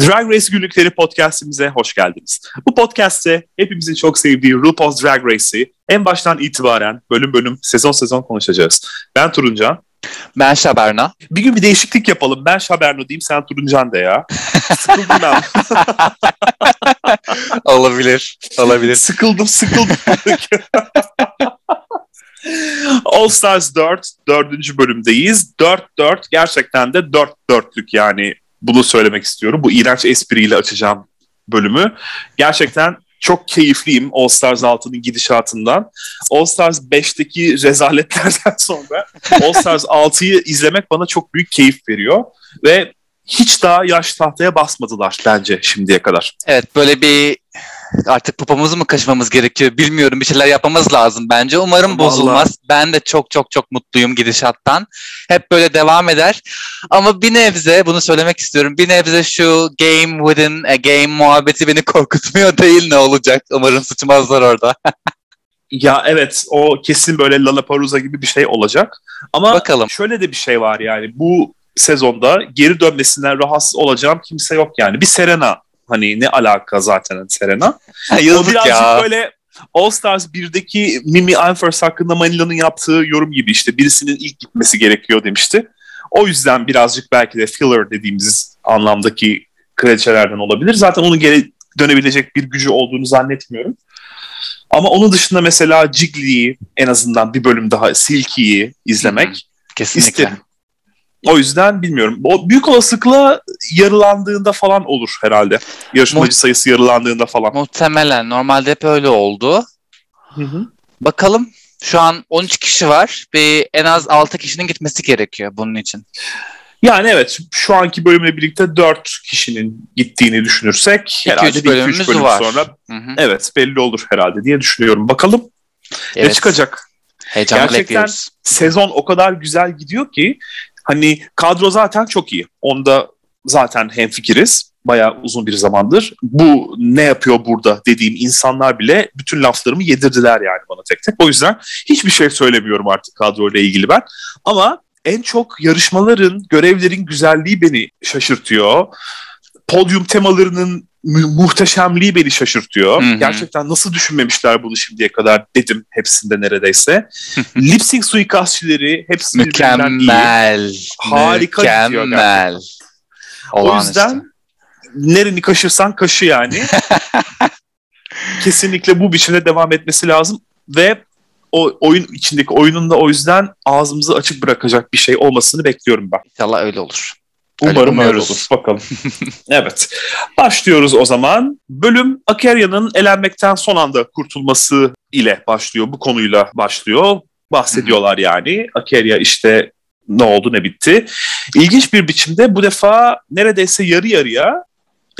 Drag Race günlükleri podcastimize hoş geldiniz. Bu podcastte hepimizin çok sevdiği RuPaul's Drag Race'i en baştan itibaren bölüm bölüm, sezon sezon konuşacağız. Ben Turuncan. Ben Şaberna. Bir gün bir değişiklik yapalım. Ben Şaberna diyeyim, sen Turuncan de ya. Sıkıldım ben. Olabilir. Sıkıldım. All Stars 4, 4. bölümdeyiz. 4-4, gerçekten de 4-4'lük yani. Bunu söylemek istiyorum. Bu iğrenç espriyle açacağım bölümü. Gerçekten çok keyifliyim All Stars 6'nın gidişatından. All Stars 5'teki rezaletlerden sonra All Stars 6'yı izlemek bana çok büyük keyif veriyor. Ve hiç daha yaş tahtaya basmadılar bence şimdiye kadar. Evet, böyle bir artık popamızı mı kaşımamız gerekiyor bilmiyorum. Bir şeyler yapmamız lazım bence. Umarım bozulmaz. Ben de çok mutluyum gidişattan. Hep böyle devam eder. Ama bir nebze bunu söylemek istiyorum. Bir nebze şu game within a game muhabbeti beni korkutmuyor değil, ne olacak? Umarım sıçmazlar orada. Ya evet, o kesin böyle Lollapalooza gibi bir şey olacak. Ama bakalım. Şöyle de bir şey var yani. Bu sezonda geri dönmesinden rahatsız olacağım kimse yok yani. Bir Serena, hani ne alaka zaten Serena. O birazcık ya. Böyle All Stars 1'deki Mimi Anfers hakkında Manila'nın yaptığı yorum gibi, işte birisinin ilk gitmesi gerekiyor demişti. O yüzden birazcık belki de filler dediğimiz anlamdaki kraliçelerden olabilir. Zaten onun geri dönebilecek bir gücü olduğunu zannetmiyorum. Ama onun dışında mesela Jiggly'yi, en azından bir bölüm daha Silky'yi izlemek kesinlikle isterim. O yüzden bilmiyorum. O büyük olasılıkla yarılandığında falan olur herhalde. Yarışmacı sayısı yarılandığında falan. Muhtemelen. Normalde hep öyle oldu. Hı-hı. Bakalım. Şu an 13 kişi var. En az 6 kişinin gitmesi gerekiyor bunun için. Yani evet. Şu anki bölümle birlikte 4 kişinin gittiğini düşünürsek 2-3 herhalde 2-3 bölüm var. Sonra Hı-hı. Evet, belli olur herhalde diye düşünüyorum. Bakalım evet. Ne çıkacak? Heyecanla gerçekten bekliyoruz. Sezon o kadar güzel gidiyor ki hani kadro zaten çok iyi. Onda zaten hemfikiriz. Bayağı uzun bir zamandır. Bu ne yapıyor burada dediğim insanlar bile bütün laflarımı yedirdiler yani bana tek tek. O yüzden hiçbir şey söylemiyorum artık kadroyla ilgili ben. Ama en çok yarışmaların, görevlerin güzelliği beni şaşırtıyor. Podyum temalarının muhteşemliği beni şaşırtıyor. Hı-hı. Gerçekten nasıl düşünmemişler bunu şimdiye kadar dedim hepsinde neredeyse. Lip-sync suikastçileri hepsi mükemmel, harika gidiyor gerçekten. O yüzden işte. Nereni kaşırsan kaşı yani. Kesinlikle bu biçimde devam etmesi lazım ve o oyun içindeki oyunun da o yüzden ağzımızı açık bırakacak bir şey olmasını bekliyorum ben. İnşallah öyle olur. Umarım öyle olur. Bakalım. Evet. Başlıyoruz o zaman. Bölüm Akeria'nın elenmekten son anda kurtulması ile başlıyor. Bu konuyla başlıyor. Bahsediyorlar yani. Akeria işte ne oldu ne bitti. İlginç bir biçimde bu defa neredeyse yarı yarıya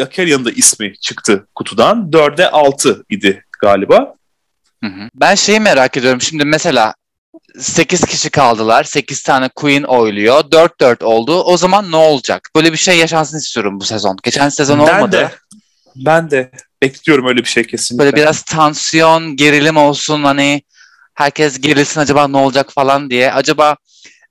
Akeria'nın da ismi çıktı kutudan. 4'e 6 idi galiba. Ben şeyi merak ediyorum. Şimdi mesela 8 kişi kaldılar. 8 tane Queen oyluyor. 4-4 oldu. O zaman ne olacak? Böyle bir şey yaşansın istiyorum bu sezon. Geçen sezon olmadı. Ben de bekliyorum öyle bir şey kesinlikle. Böyle biraz tansiyon, gerilim olsun. Hani herkes gerilsin acaba ne olacak falan diye. Acaba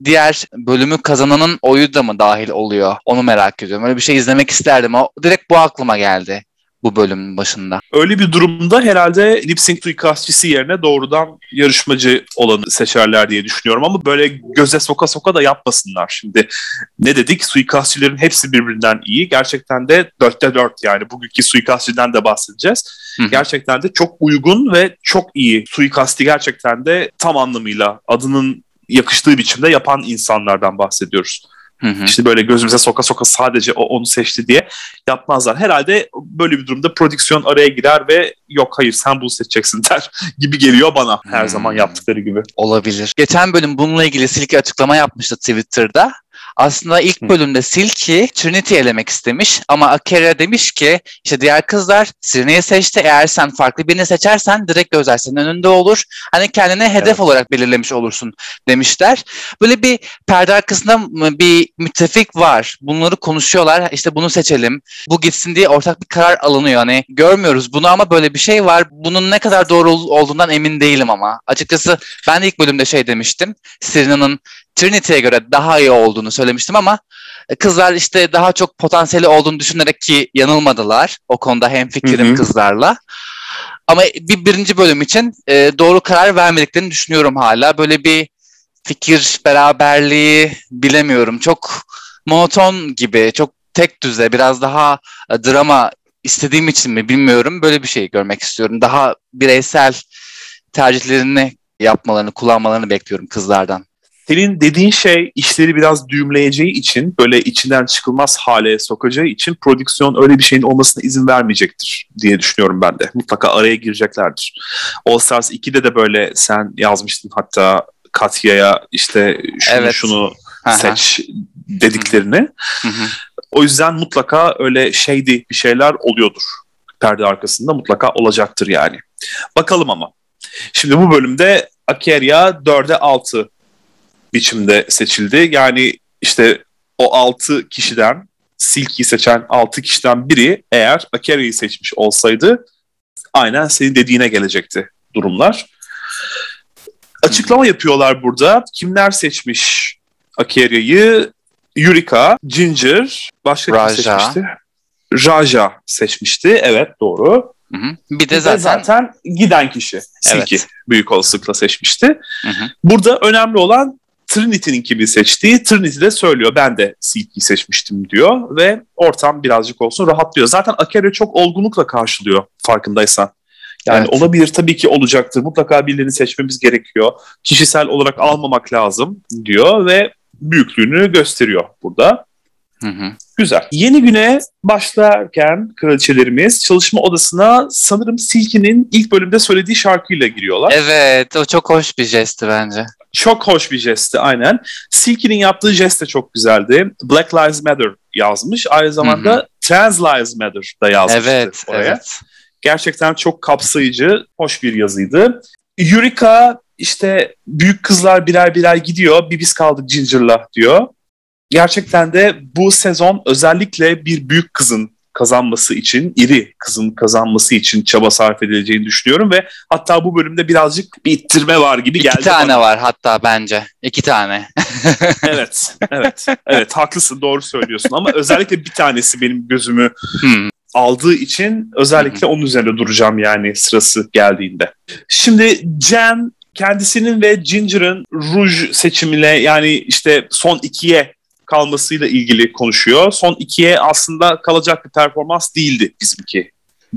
diğer bölümü kazananın oyu da mı dahil oluyor? Onu merak ediyorum. Öyle bir şey izlemek isterdim. Direkt bu aklıma geldi bu bölümün başında. Öyle bir durumda herhalde lip-sync suikastçısı yerine doğrudan yarışmacı olanı seçerler diye düşünüyorum ama böyle göze soka soka da yapmasınlar şimdi. Ne dedik? Suikastçilerin hepsi birbirinden iyi. Gerçekten de 4'te 4 yani bugünkü suikastçiden de bahsedeceğiz. Hı-hı. Gerçekten de çok uygun ve çok iyi. Suikastçı gerçekten de tam anlamıyla adının yakıştığı biçimde yapan insanlardan bahsediyoruz. Hı-hı. İşte böyle gözümüze soka soka sadece onu seçti diye yapmazlar. Herhalde böyle bir durumda prodüksiyon araya girer ve yok hayır sen bunu seçeceksin der gibi geliyor bana her zaman yaptıkları gibi. Olabilir. Geçen bölüm bununla ilgili Silky açıklama yapmıştı Twitter'da. Aslında ilk bölümde Silky Trinity'yi elemek istemiş ama Akeria demiş ki işte diğer kızlar Serena'yı seçti, eğer sen farklı birini seçersen direkt gözler senin önünde olur. Hani kendine hedef olarak belirlemiş olursun demişler. Böyle bir perde arkasında bir müttefik var. Bunları konuşuyorlar, işte bunu seçelim, bu gitsin diye ortak bir karar alınıyor. Hani görmüyoruz bunu ama böyle bir şey var. Bunun ne kadar doğru olduğundan emin değilim ama. Açıkçası ben de ilk bölümde şey demiştim. Serena'nın Trinity'ye göre daha iyi olduğunu söylemiştim ama Kızlar işte daha çok potansiyeli olduğunu düşünerek ki yanılmadılar. O konuda hemfikirim kızlarla. Ama birinci bölüm için doğru karar vermediklerini düşünüyorum hala. Böyle bir fikir beraberliği bilemiyorum. Çok monoton gibi, çok tek düze, biraz daha drama istediğim için mi bilmiyorum. Böyle bir şey görmek istiyorum. Daha bireysel tercihlerini yapmalarını, kullanmalarını bekliyorum kızlardan. Senin dediğin şey işleri biraz düğümleyeceği için, böyle içinden çıkılmaz hale sokacağı için prodüksiyon öyle bir şeyin olmasına izin vermeyecektir diye düşünüyorum ben de. Mutlaka araya gireceklerdir. All Stars 2'de de böyle sen yazmıştın hatta Katya'ya işte şunu şunu seç dediklerini. O yüzden mutlaka öyle şeydi bir şeyler oluyordur. Perde arkasında mutlaka olacaktır yani. Bakalım ama. Şimdi bu bölümde Akeria 4'e 6 biçimde seçildi. Yani işte o 6 kişiden, Silky'yi seçen 6 kişiden biri eğer Akeria'yı seçmiş olsaydı aynen senin dediğine gelecekti durumlar. Açıklama yapıyorlar burada. Kimler seçmiş Akeria'yı? Eureka, Ginger, başka Raja. Kim seçmişti? Raja seçmişti. Evet, doğru. Bir de zaten giden kişi Silky büyük olasılıkla seçmişti. Burada önemli olan Trinity'nin kimi seçtiği. Trinity de söylüyor, ben de Silky'yi seçmiştim diyor ve ortam birazcık olsun rahatlıyor. Zaten Akeria çok olgunlukla karşılıyor farkındaysan. Yani olabilir tabii ki, olacaktır. Mutlaka birilerini seçmemiz gerekiyor. Kişisel olarak almamak lazım diyor ve büyüklüğünü gösteriyor burada. Güzel. Yeni güne başlarken kraliçelerimiz çalışma odasına sanırım Silky'nin ilk bölümde söylediği şarkıyla giriyorlar. Evet, o çok hoş bir jestti bence. Çok hoş bir jestti, aynen. Silky'nin yaptığı jest de çok güzeldi. Black Lives Matter yazmış. Aynı zamanda Trans Lives Matter da yazmıştı oraya. Evet. Gerçekten çok kapsayıcı, hoş bir yazıydı. Eureka işte büyük kızlar birer birer gidiyor. Bir biz kaldık Ginger'la diyor. Gerçekten de bu sezon özellikle bir büyük kızın kazanması için, iri kızın kazanması için çaba sarf edileceğini düşünüyorum ve hatta bu bölümde birazcık bir ittirme var gibi geldi. 2 tane bana. Var hatta bence. 2 tane. Evet, haklısın, doğru söylüyorsun ama özellikle bir tanesi benim gözümü aldığı için özellikle onun üzerine duracağım yani sırası geldiğinde. Şimdi Jen kendisinin ve Ginger'ın ruj seçimiyle yani işte son 2'ye kalmasıyla ilgili konuşuyor. Son 2'ye aslında kalacak bir performans değildi bizimki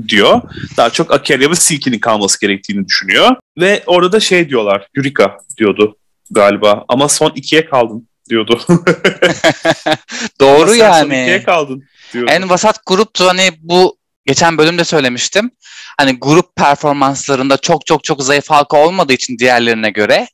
diyor. Daha çok Akeria ve Silky'nin kalması gerektiğini düşünüyor. Ve orada şey diyorlar, Eureka diyordu galiba ama son 2'ye kaldın diyordu. Doğru yani. Son 2'ye kaldın diyordu. En vasat gruptu, hani bu geçen bölümde söylemiştim. Hani grup performanslarında çok zayıf halka olmadığı için diğerlerine göre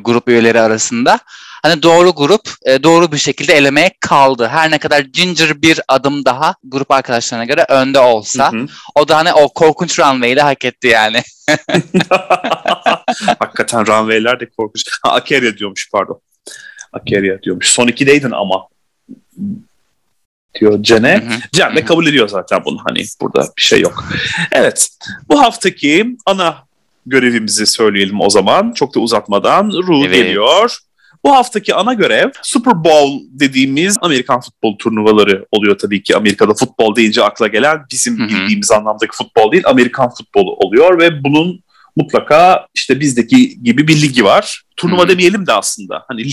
grup üyeleri arasında. Hani doğru grup doğru bir şekilde elemeye kaldı. Her ne kadar Ginger bir adım daha grup arkadaşlarına göre önde olsa. O da hani o korkunç runway ile hak etti yani. Hakikaten runway'ler de korkunç. Akeria diyormuş, pardon. Akeria diyormuş. Son 2'deydin ama diyor Jen'e. Jen de kabul ediyor zaten bunu. Hani burada bir şey yok. Evet. Bu haftaki ana görevimizi söyleyelim o zaman. Çok da uzatmadan Ru geliyor. Bu haftaki ana görev Super Bowl dediğimiz Amerikan futbol turnuvaları oluyor tabii ki. Amerika'da futbol deyince akla gelen bizim bildiğimiz anlamdaki futbol değil, Amerikan futbolu oluyor ve bunun mutlaka işte bizdeki gibi bir ligi var. Turnuva demeyelim de aslında hani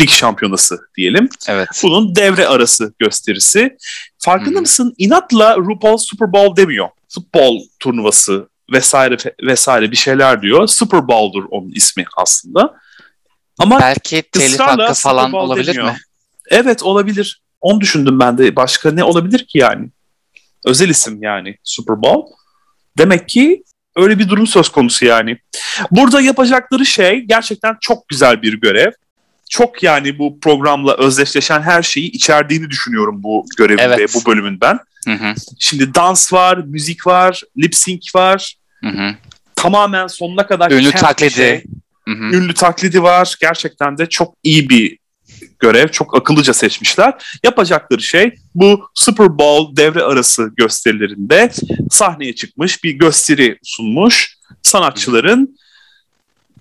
lig şampiyonası diyelim. Evet. Bunun devre arası gösterisi. Farkında mısın? İnatla RuPaul Super Bowl demiyor. Futbol turnuvası vesaire vesaire bir şeyler diyor. Super Bowl'dur onun ismi aslında. Ama belki telif hakkı falan olabilir deniyor. Mi? Evet, olabilir. Onu düşündüm ben de. Başka ne olabilir ki yani? Özel isim yani Super Bowl. Demek ki öyle bir durum söz konusu yani. Burada yapacakları şey gerçekten çok güzel bir görev. Çok yani bu programla özdeşleşen her şeyi içerdiğini düşünüyorum bu görevin ve bu bölümün ben. Şimdi dans var, müzik var, lip sync var. Tamamen sonuna kadar ünlü taklidi. Şey. Ünlü taklidi var. Gerçekten de çok iyi bir görev. Çok akıllıca seçmişler. Yapacakları şey bu Super Bowl devre arası gösterilerinde sahneye çıkmış, bir gösteri sunmuş sanatçıların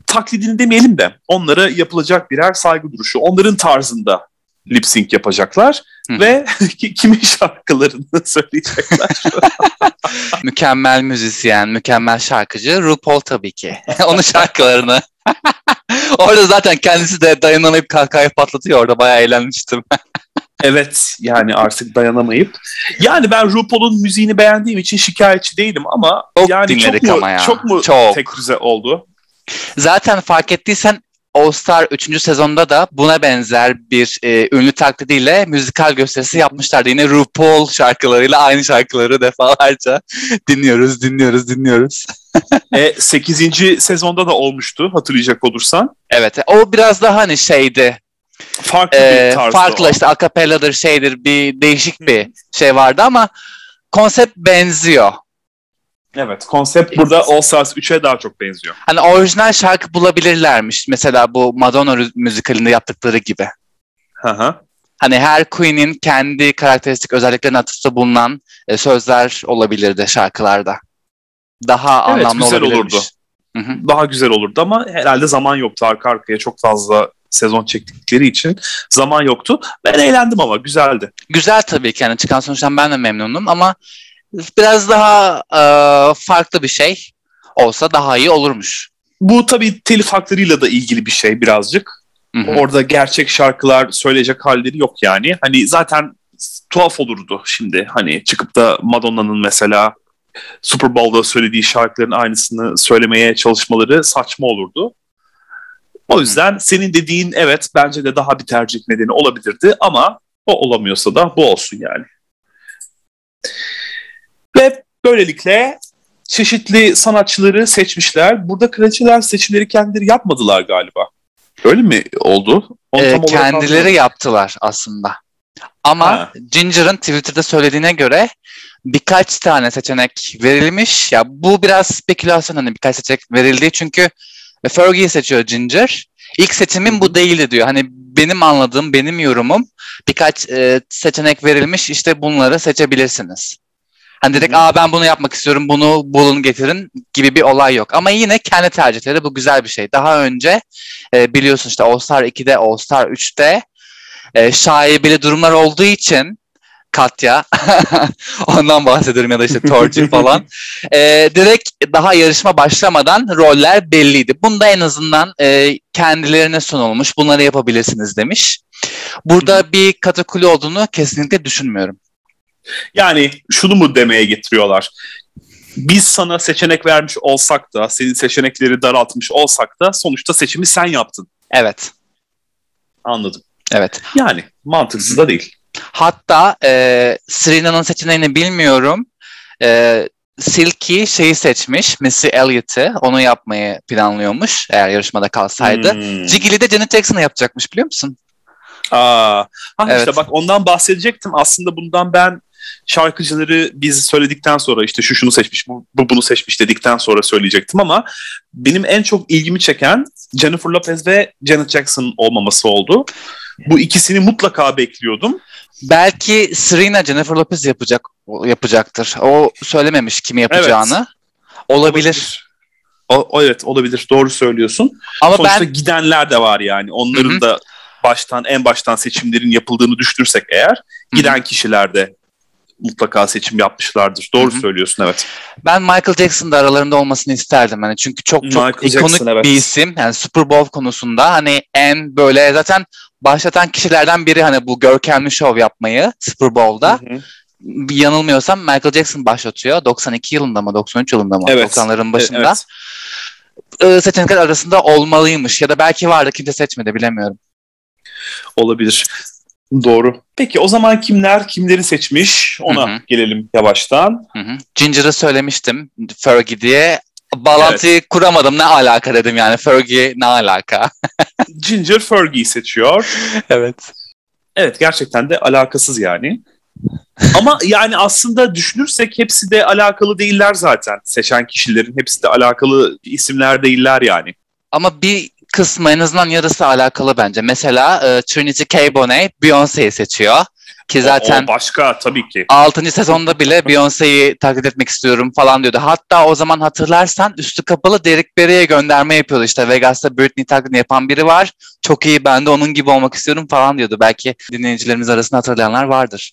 taklidini demeyelim de onlara yapılacak birer saygı duruşu. Onların tarzında lip sync yapacaklar ve kimin şarkılarını söyleyecekler. Mükemmel müzisyen, mükemmel şarkıcı RuPaul tabii ki. Onun şarkılarını. Orada zaten kendisi de dayanamayıp kahkahayı patlatıyor. Orada bayağı eğlenmiştim. Evet, yani artık dayanamayıp. Yani ben RuPaul'un müziğini beğendiğim için şikayetçi değilim ama çok yani dinledik çok mu, ama ya. Çok mu tek düze oldu? Zaten fark ettiysen All Star 3. sezonda da buna benzer bir ünlü taklidiyle müzikal gösterisi yapmışlardı. Yine RuPaul şarkılarıyla aynı şarkıları defalarca dinliyoruz. 8. sezonda da olmuştu hatırlayacak olursan. Evet, o biraz daha hani şeydi. Farklı bir tarzda. Farklı işte acapella'dır şeydir bir değişik bir şey vardı ama konsept benziyor. Evet, konsept burada All Stars 3'e daha çok benziyor. Hani orijinal şarkı bulabilirlermiş. Mesela bu Madonna müzikalinde yaptıkları gibi. Hı. Hani her queen'in kendi karakteristik özelliklerine atıfta bulunan sözler olabilirdi şarkılarda. Daha evet, anlamlı güzel olurdu. Hı-hı. Daha güzel olurdu ama herhalde zaman yoktu, arka arkaya çok fazla sezon çektikleri için zaman yoktu. Ben eğlendim ama güzeldi. Güzel tabii ki yani çıkan sonuçtan ben de memnunum ama biraz daha farklı bir şey olsa daha iyi olurmuş. Bu tabii telif haklarıyla da ilgili bir şey birazcık. Hı-hı. Orada gerçek şarkılar söyleyecek halleri yok yani. Hani zaten tuhaf olurdu şimdi. Hani çıkıp da Madonna'nın mesela Super Bowl'da söylediği şarkıların aynısını söylemeye çalışmaları saçma olurdu. O yüzden senin dediğin evet bence de daha bir tercih nedeni olabilirdi ama o olamıyorsa da bu olsun yani. Ve böylelikle çeşitli sanatçıları seçmişler. Burada kraliçeler seçimleri kendileri yapmadılar galiba. Öyle mi oldu? Kendileri yaptılar aslında. Ama Ginger'ın Twitter'da söylediğine göre birkaç tane seçenek verilmiş. Ya bu biraz spekülasyon hani birkaç seçenek verildi çünkü Fergie'yi seçiyor Ginger. İlk seçimim bu değildi diyor. Hani benim anladığım, benim yorumum birkaç seçenek verilmiş işte bunları seçebilirsiniz. Hani direkt ben bunu yapmak istiyorum, bunu bulun getirin gibi bir olay yok. Ama yine kendi tercihleri bu güzel bir şey. Daha önce biliyorsun işte All Star 2'de, All Star 3'te şaibeli durumlar olduğu için Katya ondan bahsediyorum ya da işte Torcu falan direkt daha yarışma başlamadan roller belliydi. Bunda en azından kendilerine sunulmuş bunları yapabilirsiniz demiş. Burada bir katakuli olduğunu kesinlikle düşünmüyorum. Yani şunu mu demeye getiriyorlar? Biz sana seçenek vermiş olsak da senin seçenekleri daraltmış olsak da sonuçta seçimi sen yaptın. Evet. Anladım. Evet. Yani mantıksız da değil. Hatta Serena'nın seçeneğini bilmiyorum. Silky şeyi seçmiş. Missy Elliott'i. Onu yapmayı planlıyormuş. Eğer yarışmada kalsaydı. Jiggly'de Janet Jackson'ı yapacakmış biliyor musun? Evet. İşte bak ondan bahsedecektim. Aslında bundan ben şarkıcıları biz söyledikten sonra işte şu şunu seçmiş, bu bunu seçmiş dedikten sonra söyleyecektim ama benim en çok ilgimi çeken Jennifer Lopez ve Janet Jackson olmaması oldu. Bu ikisini mutlaka bekliyordum. Belki Serena Jennifer Lopez yapacaktır. O söylememiş kimi yapacağını. Evet. Olabilir. Evet olabilir. Doğru söylüyorsun. Ama sonuçta gidenler de var yani. Onların da en baştan seçimlerin yapıldığını düşünürsek eğer giden kişiler de mutlaka seçim yapmışlardır. Doğru söylüyorsun evet. Ben Michael Jackson'da aralarında olmasını isterdim. Yani çünkü çok Michael ikonik Jackson, evet. Bir isim. Yani Super Bowl konusunda hani en böyle zaten başlatan kişilerden biri hani bu görkemli şov yapmayı Super Bowl'da. Yanılmıyorsam Michael Jackson başlatıyor. 92 yılında mı 93 yılında mı? Evet. 90'ların başında. Evet. Seçenekler arasında olmalıymış ya da belki vardı kimse seçmedi bilemiyorum. Olabilir. Doğru. Peki o zaman kimleri seçmiş ona gelelim yavaştan. Ginger'ı söylemiştim Fergie diye. Bağlantıyı kuramadım ne alaka dedim yani Fergie ne alaka. Ginger Fergie'yi seçiyor. Evet. Evet gerçekten de alakasız yani. Ama yani aslında düşünürsek hepsi de alakalı değiller zaten. Seçen kişilerin hepsi de alakalı isimler değiller yani. Ama bir kısmı en azından yarısı alakalı bence. Mesela Trinity K. Bonet Beyoncé'yi seçiyor. Ki zaten o başka tabii ki. 6. sezonda bile Beyoncé'yi taklit etmek istiyorum falan diyordu. Hatta o zaman hatırlarsan üstü kapalı Derek Barry'e gönderme yapıyordu işte. Vegas'ta Britney taklidini yapan biri var. Çok iyi, ben de onun gibi olmak istiyorum falan diyordu. Belki dinleyicilerimiz arasında hatırlayanlar vardır.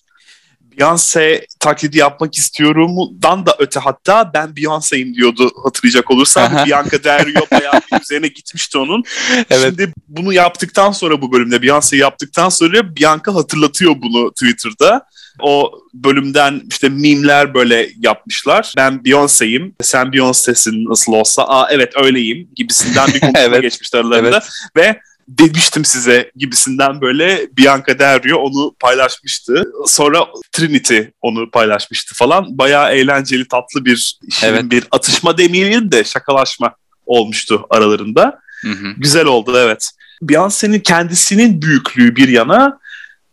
Beyoncé taklidi yapmak istiyorumdan da öte hatta ben Beyoncé'yim diyordu hatırlayacak olursan. Bianca Del Rio bayağı bir üzerine gitmişti onun. Evet. Şimdi bunu yaptıktan sonra bu bölümde Beyoncé'yi yaptıktan sonra Bianca hatırlatıyor bunu Twitter'da. O bölümden işte mimler böyle yapmışlar. Ben Beyoncé'yim, sen Beyoncé'sin nasıl olsa. Aa evet öyleyim gibisinden bir konuşma evet. geçmişti aralarında. Evet. Ve demiştim size gibisinden böyle Bianca Del Rio onu paylaşmıştı. Sonra Trinity onu paylaşmıştı falan. Bayağı eğlenceli, tatlı bir şirin evet. bir atışma demeyelim de şakalaşma olmuştu aralarında. Hı hı. Güzel oldu evet. Beyoncé'nin kendisinin büyüklüğü bir yana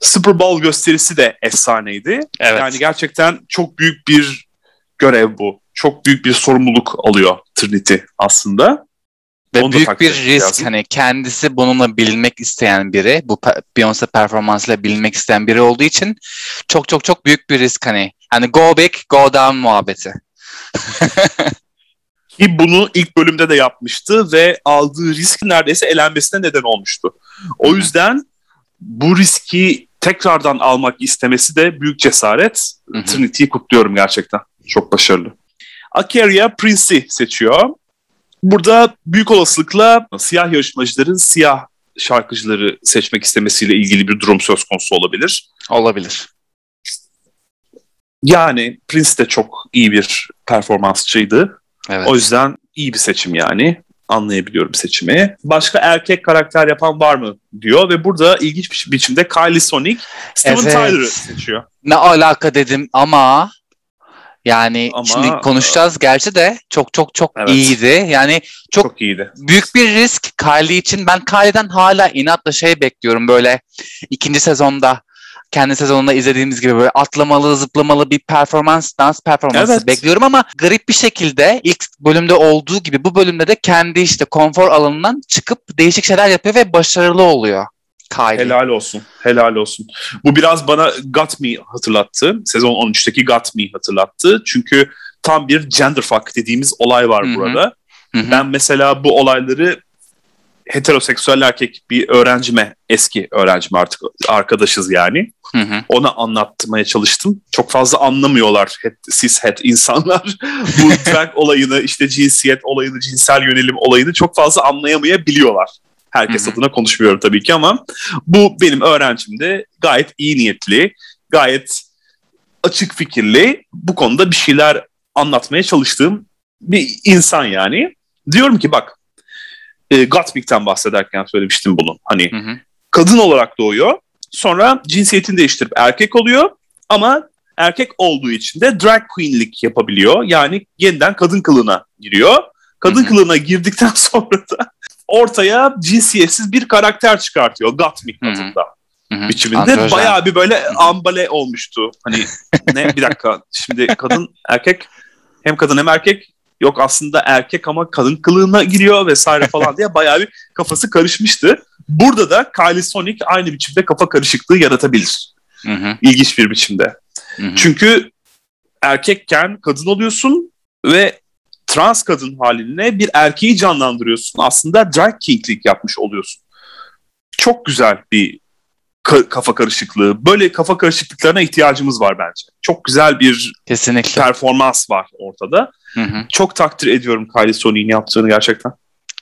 Super Bowl gösterisi de efsaneydi. Evet. Yani gerçekten çok büyük bir görev bu. Çok büyük bir sorumluluk alıyor Trinity aslında. Ve onu büyük bir risk lazım. Hani kendisi bununla bilinmek isteyen biri, bu Beyoncé performansıyla bilinmek isteyen biri olduğu için çok çok çok büyük bir risk hani. Hani go big, go down muhabbeti. Ki bunu ilk bölümde de yapmıştı ve aldığı risk neredeyse elenmesine neden olmuştu. O yüzden bu riski tekrardan almak istemesi de büyük cesaret. Trinity'yi kutluyorum gerçekten. Çok başarılı. Akeria Prince'i seçiyor. Burada büyük olasılıkla siyah yarışmacıların siyah şarkıcıları seçmek istemesiyle ilgili bir durum söz konusu olabilir. Olabilir. Yani Prince de çok iyi bir performansçıydı. Evet. O yüzden iyi bir seçim yani. Anlayabiliyorum seçimi. Başka erkek karakter yapan var mı diyor ve burada ilginç bir biçimde Kylie Sonique Steven evet. Tyler'ı seçiyor. Ne alaka dedim ama... Yani ama, şimdi konuşacağız gerçi de çok çok çok evet. iyiydi. Yani çok iyiydi. Büyük bir risk Kylie için. Ben Kylie'den hala inatla şey bekliyorum böyle 2. sezonda kendi sezonunda izlediğimiz gibi böyle atlamalı zıplamalı bir performans, dans performansı evet. bekliyorum ama garip bir şekilde ilk bölümde olduğu gibi bu bölümde de kendi işte konfor alanından çıkıp değişik şeyler yapıyor ve başarılı oluyor. Kylie. Helal olsun, helal olsun. Bu biraz bana Got Me hatırlattı. Sezon 13'teki Got Me hatırlattı. Çünkü tam bir genderfuck dediğimiz olay var Hı-hı. burada. Hı-hı. Ben mesela bu olayları heteroseksüel erkek bir öğrencime, eski öğrencime artık arkadaşız yani. Hı-hı. Ona anlatmaya çalıştım. Çok fazla anlamıyorlar cishet insanlar. Bu drag olayını, işte cinsiyet olayını, cinsel yönelim olayını çok fazla anlayamayabiliyorlar. Herkes Hı-hı. adına konuşmuyorum tabii ki ama bu benim öğrencim de gayet iyi niyetli, gayet açık fikirli, bu konuda bir şeyler anlatmaya çalıştığım bir insan yani. Diyorum ki bak, Gottmik'ten bahsederken söylemiştim bunu. Hani Hı-hı. kadın olarak doğuyor, sonra cinsiyetini değiştirip erkek oluyor ama erkek olduğu için de drag queen'lik yapabiliyor. Yani yeniden kadın kılığına giriyor. Kadın Hı-hı. kılığına girdikten sonra da ortaya cinsiyetsiz bir karakter çıkartıyor. Gottmik adında biçiminde. Antrojen. Bayağı bir böyle ambale olmuştu. Hani ne bir dakika şimdi kadın erkek hem kadın hem erkek yok aslında erkek ama kadın kılığına giriyor vesaire falan diye bayağı bir kafası karışmıştı. Burada da Kylie Sonique aynı biçimde kafa karışıklığı yaratabilir. Hı-hı. İlginç bir biçimde. Hı-hı. Çünkü erkekken kadın oluyorsun ve trans kadın haline bir erkeği canlandırıyorsun. Aslında drag kinglik yapmış oluyorsun. Çok güzel bir kafa karışıklığı. Böyle kafa karışıklıklarına ihtiyacımız var bence. Çok güzel bir Kesinlikle. Performans var ortada. Hı-hı. Çok takdir ediyorum Kylie Sonique'nin yaptığını gerçekten.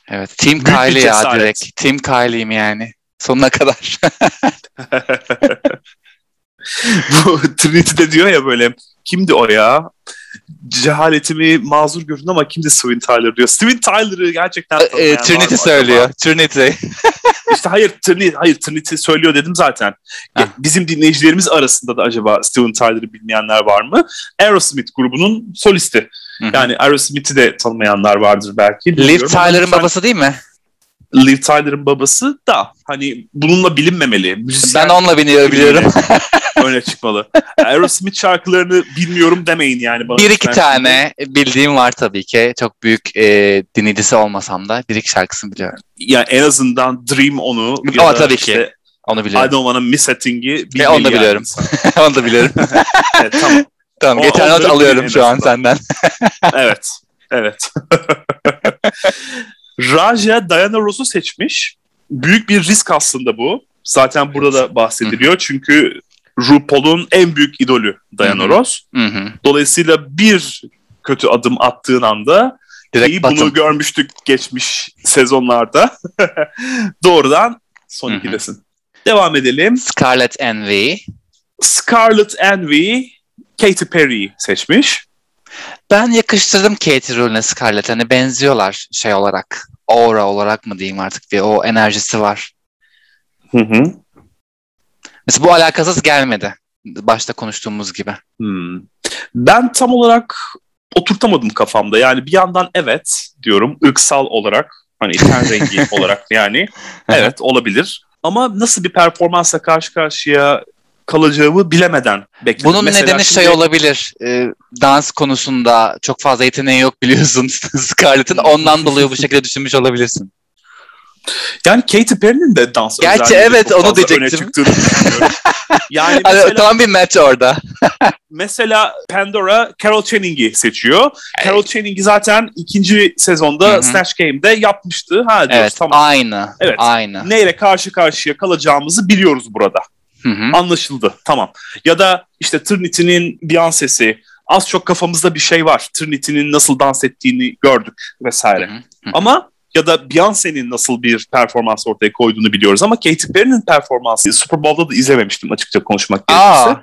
Evet, Team Kylie ya direkt. Team Kylie'yim yani. Sonuna kadar. Bu Trinity'de diyor ya böyle kimdi o ya? Cehaletimi mazur görün ama kimdi Steven Tyler diyor. Steven Tyler'ı gerçekten Trinity söylüyor. Trinity. İşte hayır Trinity söylüyor dedim zaten. Ha. Bizim dinleyicilerimiz arasında da acaba Steven Tyler'ı bilmeyenler var mı? Aerosmith grubunun solisti. Hı-hı. Yani Aerosmith'i de tanımayanlar vardır belki. Liv Tyler'ın babası değil mi? Liv Tyler'ın babası da hani bununla bilinmemeli. Müzisyen, ben onunla biliyorum. Öne çıkmalı. Aerosmith şarkılarını bilmiyorum demeyin yani. Bana bir iki tane şimdi. Bildiğim var tabii ki. Çok büyük dinleyicisi olmasam da bir iki şarkısını biliyorum. Ya yani en azından Dream onu. Ama tabii işte, ki. Onu biliyorum. I don't wanna miss a thing'i bilmiyorum. Onu da biliyorum. Onu da biliyorum. Evet, tamam. Tamam, geçen not alıyorum şu an senden. Evet. Evet. Raja Diana Ross'u seçmiş. Büyük bir risk aslında bu. Zaten evet, burada da bahsediliyor. Çünkü RuPaul'un en büyük idolü Diana Ross. Dolayısıyla bir kötü adım attığın anda direkt bunu görmüştük geçmiş sezonlarda. Doğrudan son ikidesin. Devam edelim. Scarlet Envy Katy Perry'yi seçmiş. Ben yakıştırdım Katy rolüne Scarlet. Hani benziyorlar şey olarak. Aura olarak mı diyeyim artık, bir o enerjisi var. Mesela bu alakasız gelmedi. Başta konuştuğumuz gibi. Ben tam olarak oturtamadım kafamda. Yani bir yandan evet diyorum. Irksal olarak. Hani ten rengi olarak yani. Evet olabilir. Ama nasıl bir performansa karşı karşıya kalacağımı bilemeden bekledim. Bunun mesela nedeni şimdi... şey olabilir. Dans konusunda çok fazla yeteneği yok biliyorsun Scarlett'in. Ondan dolayı bu şekilde düşünmüş olabilirsin. Yani Katy Perry'nin de dans özelliği. Gerçi evet, onu diyecektim. Yani mesela, tam bir match orada. Mesela Pandora Carol Channing'i seçiyor. Evet. Carol Channing'i zaten 2. sezonda Snatch Game'de yapmıştı. Ha, diyoruz, evet, tamam. Aynı. Evet, aynı. Neyle karşı karşıya kalacağımızı biliyoruz burada. Anlaşıldı, tamam. Ya da işte Trinity'nin Beyoncé'si, az çok kafamızda bir şey var. Trinity'nin nasıl dans ettiğini gördük vesaire. Ama ya da Beyoncé'nin nasıl bir performans ortaya koyduğunu biliyoruz. Ama Katy Perry'nin performansı Super Bowl'da da izlememiştim açıkça konuşmak gerekirse.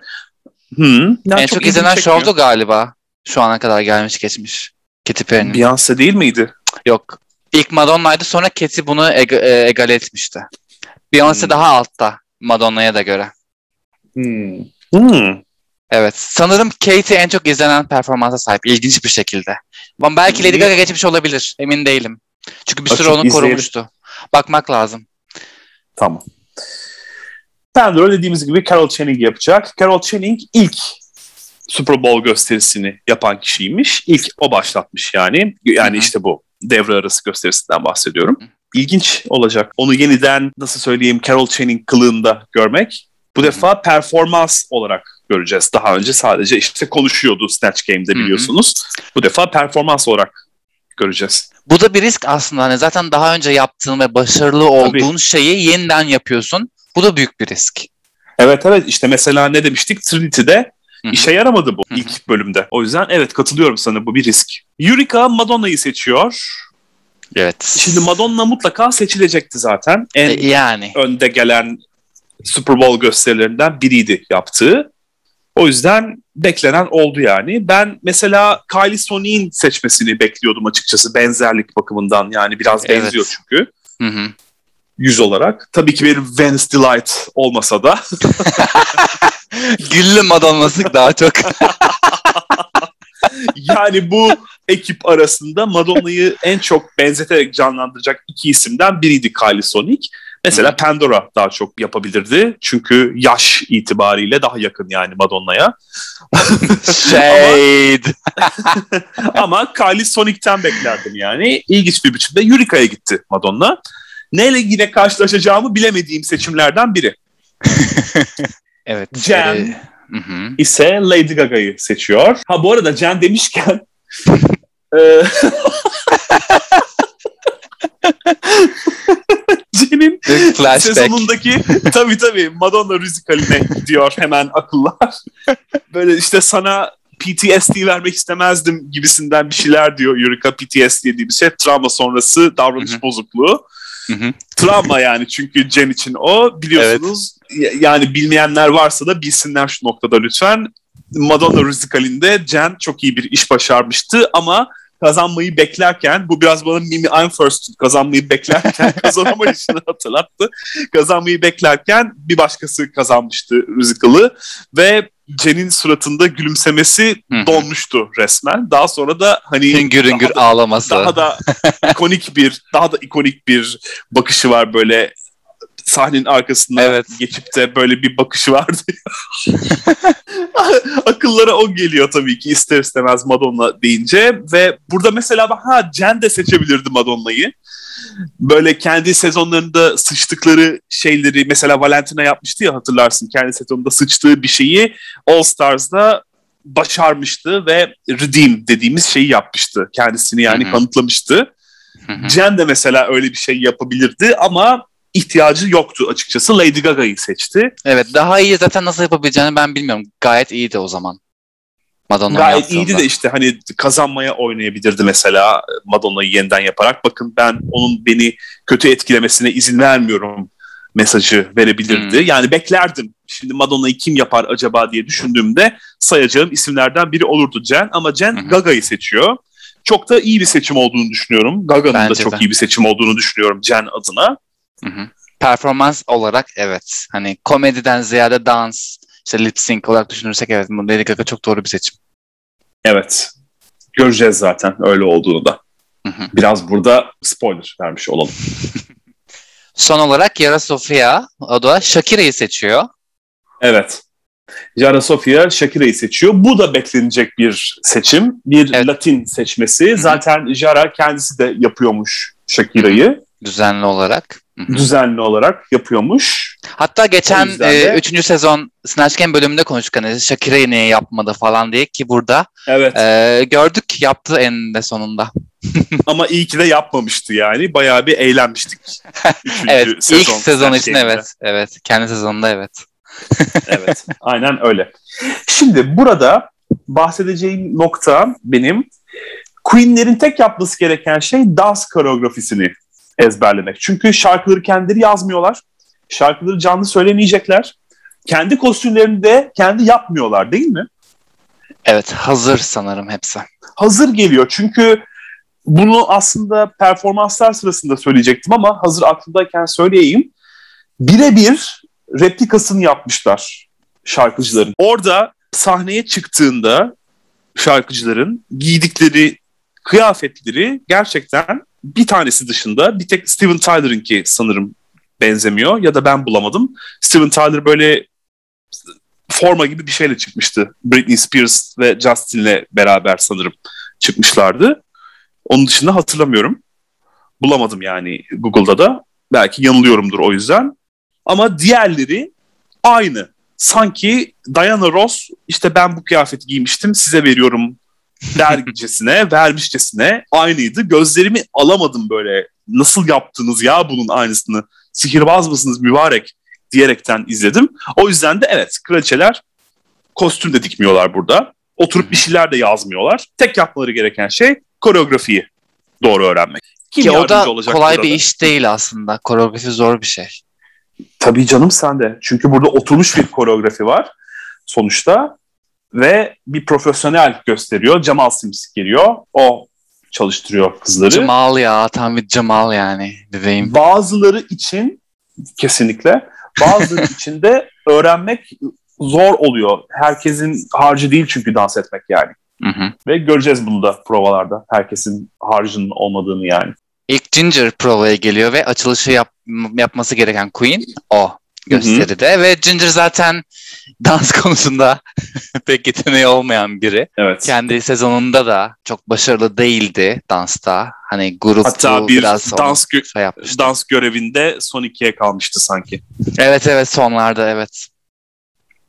Yani en çok izlenen şovdu galiba. Şu ana kadar gelmiş geçmiş Katy Perry'nin. Beyoncé değil miydi? Yok. İlk Madonna'ydı, sonra Katy bunu egale etmişti. Beyoncé daha altta Madonna'ya da göre. Evet. Sanırım Katy en çok izlenen performansa sahip. İlginç bir şekilde. Ama belki Lady Gaga geçmiş olabilir. Emin değilim. Çünkü bir süre onu korumuştu. Bakmak lazım. Tamam. Pandora dediğimiz gibi Carol Channing yapacak. Carol Channing ilk Super Bowl gösterisini yapan kişiymiş. İlk o başlatmış yani. Yani işte bu devre arası gösterisinden bahsediyorum. İlginç olacak. Onu yeniden, nasıl söyleyeyim, Carol Channing kılığında görmek. Bu defa performans olarak göreceğiz. Daha önce sadece işte konuşuyordu Snatch Game'de biliyorsunuz. Bu defa performans olarak göreceğiz. Bu da bir risk aslında. Hani zaten daha önce yaptığın ve başarılı olduğun şeyi yeniden yapıyorsun. Bu da büyük bir risk. Evet, işte mesela ne demiştik? Trinity'de işe yaramadı bu ilk bölümde. O yüzden evet, katılıyorum sana, bu bir risk. Eureka Madonna'yı seçiyor. Evet. Şimdi Madonna mutlaka seçilecekti zaten. En yani önde gelen Super Bowl gösterilerinden biriydi yaptığı. O yüzden beklenen oldu yani. Ben mesela Kylie Sonique'in seçmesini bekliyordum açıkçası, benzerlik bakımından. Yani biraz benziyor çünkü. Yüz olarak. Tabii ki bir Venice Delight olmasa da. Güllü Madonna'sı daha çok. Yani bu ekip arasında Madonna'yı en çok benzeterek canlandıracak iki isimden biriydi Kylie Sonique. Mesela Pandora daha çok yapabilirdi. Çünkü yaş itibariyle daha yakın yani Madonna'ya. Shade. Ama Kylie Sonique'ten beklerdim yani. İlginç bir biçimde Eureka'ya gitti Madonna. Neyle yine karşılaşacağımı bilemediğim seçimlerden biri. Evet. Jen ise Lady Gaga'yı seçiyor. Ha, bu arada Jen demişken... Jen'in sezonundaki tabii Madonna müzikaline gidiyor hemen akıllar. Böyle işte sana PTSD vermek istemezdim gibisinden bir şeyler diyor. Eureka PTSD dediğimiz şey travma sonrası davranış bozukluğu. Travma yani, çünkü Jen için o, biliyorsunuz. Evet. Yani bilmeyenler varsa da bilsinler şu noktada lütfen. Madonna müzikalinde Jen çok iyi bir iş başarmıştı ama kazanmayı beklerken, bu biraz bana Mimi I'm First kazanmayı beklerken kazanamayışını hatırlattı. Kazanmayı beklerken bir başkası kazanmıştı müzikalı ve Jen'in suratında gülümsemesi donmuştu resmen. Daha sonra da hani hüngür ağlaması. Daha da ikonik bir bakışı var böyle. Sahnenin arkasından geçip de böyle bir bakışı vardı. Akıllara o geliyor tabii ki ister istemez Madonna deyince. Ve burada mesela Jen de seçebilirdi Madonna'yı. böyle kendi sezonlarında sıçtıkları şeyleri, mesela Valentina yapmıştı ya, hatırlarsın, kendi sezonunda sıçtığı bir şeyi All Stars'da başarmıştı ve redeem dediğimiz şeyi yapmıştı. Kendisini yani Hı-hı. kanıtlamıştı. Hı-hı. Jen de mesela öyle bir şey yapabilirdi ama ihtiyacı yoktu açıkçası. Lady Gaga'yı seçti. Evet, daha iyi zaten nasıl yapabileceğini ben bilmiyorum. Gayet iyiydi o zaman. Madonna gayet iyiydi de işte hani kazanmaya oynayabilirdi mesela, Madonna'yı yeniden yaparak. Bakın ben onun beni kötü etkilemesine izin vermiyorum mesajı verebilirdi. Hmm. Yani beklerdim. Şimdi Madonna'yı kim yapar acaba diye düşündüğümde sayacağım isimlerden biri olurdu Jen. Ama Jen Gaga'yı seçiyor. Çok da iyi bir seçim olduğunu düşünüyorum. Gaga'nın da çok iyi bir seçim olduğunu düşünüyorum Jen adına. Hı-hı. Performans olarak evet. Hani komediden ziyade dans, işte lip sync olarak düşünürsek evet, Lady Gaga çok doğru bir seçim. Evet. Göreceğiz zaten öyle olduğunu da. Hı-hı. Biraz burada spoiler vermiş olalım. Son olarak Yara Sofia, o da Shakira'yı seçiyor. Evet. Yara Sofia Shakira'yı seçiyor. Bu da beklenecek bir seçim. Bir evet. Latin seçmesi. Hı-hı. Zaten Yara kendisi de yapıyormuş Shakira'yı. Hı-hı. Düzenli olarak. Hı-hı. Düzenli olarak yapıyormuş. Hatta geçen 3. Sezon Snatch Game bölümünde konuştuk. Hani Shakira'yı niye yapmadı falan diye, ki burada evet. Gördük yaptı eninde sonunda. Ama iyi ki de yapmamıştı yani. Bayağı bir eğlenmiştik. Evet, ilk sezon için evet. Evet. Kendi sezonunda evet. Evet. Aynen öyle. Şimdi burada bahsedeceğim nokta benim. Queen'lerin tek yapması gereken şey dans koreografisini ezberlemek. Çünkü şarkıları kendileri yazmıyorlar. Şarkıları canlı söylemeyecekler. Kendi kostümlerini de kendi yapmıyorlar değil mi? Evet, hazır sanırım hepsi. Hazır geliyor çünkü bunu aslında performanslar sırasında söyleyecektim ama hazır aklımdayken söyleyeyim. Birebir replikasını yapmışlar şarkıcıların. Orada sahneye çıktığında şarkıcıların giydikleri kıyafetleri gerçekten bir tanesi dışında, bir tek Steven Tyler'ınki sanırım benzemiyor ya da ben bulamadım. Steven Tyler böyle forma gibi bir şeyle çıkmıştı. Britney Spears ve Justin'le beraber sanırım çıkmışlardı. Onun dışında hatırlamıyorum. Bulamadım yani Google'da da. Belki yanılıyorumdur o yüzden. Ama diğerleri aynı. Sanki Diana Ross işte ben bu kıyafeti giymiştim size veriyorum dergicesine, vermişçesine aynıydı. Gözlerimi alamadım böyle. Nasıl yaptınız ya bunun aynısını? Sihirbaz mısınız mübarek? Diyerekten izledim. O yüzden de evet, kraliçeler kostüm de dikmiyorlar burada. Oturup bir şeyler de yazmıyorlar. Tek yapmaları gereken şey koreografiyi doğru öğrenmek. Kim ki o da kolay bir iş değil aslında. Koreografi zor bir şey. Tabii canım sen de. Çünkü burada oturmuş bir koreografi var sonuçta. Ve bir profesyonel gösteriyor. Jamal Sims geliyor. O çalıştırıyor kızları. Jamal ya. Tam bir Jamal yani. Bebeğim. Bazıları için kesinlikle. Bazıları için de öğrenmek zor oluyor. Herkesin harcı değil çünkü dans etmek yani. Hı-hı. Ve göreceğiz bunu da provalarda. Herkesin harcının olmadığını yani. İlk Ginger provaya geliyor ve açılışı yapması gereken Queen o gösteride. Hı-hı. Ve Ginger zaten dans konusunda pek yeteneği olmayan biri. Evet. Kendi sezonunda da çok başarılı değildi dansta. Hani grup hatta bir dans görevinde son ikiye kalmıştı sanki. Evet sonlarda evet.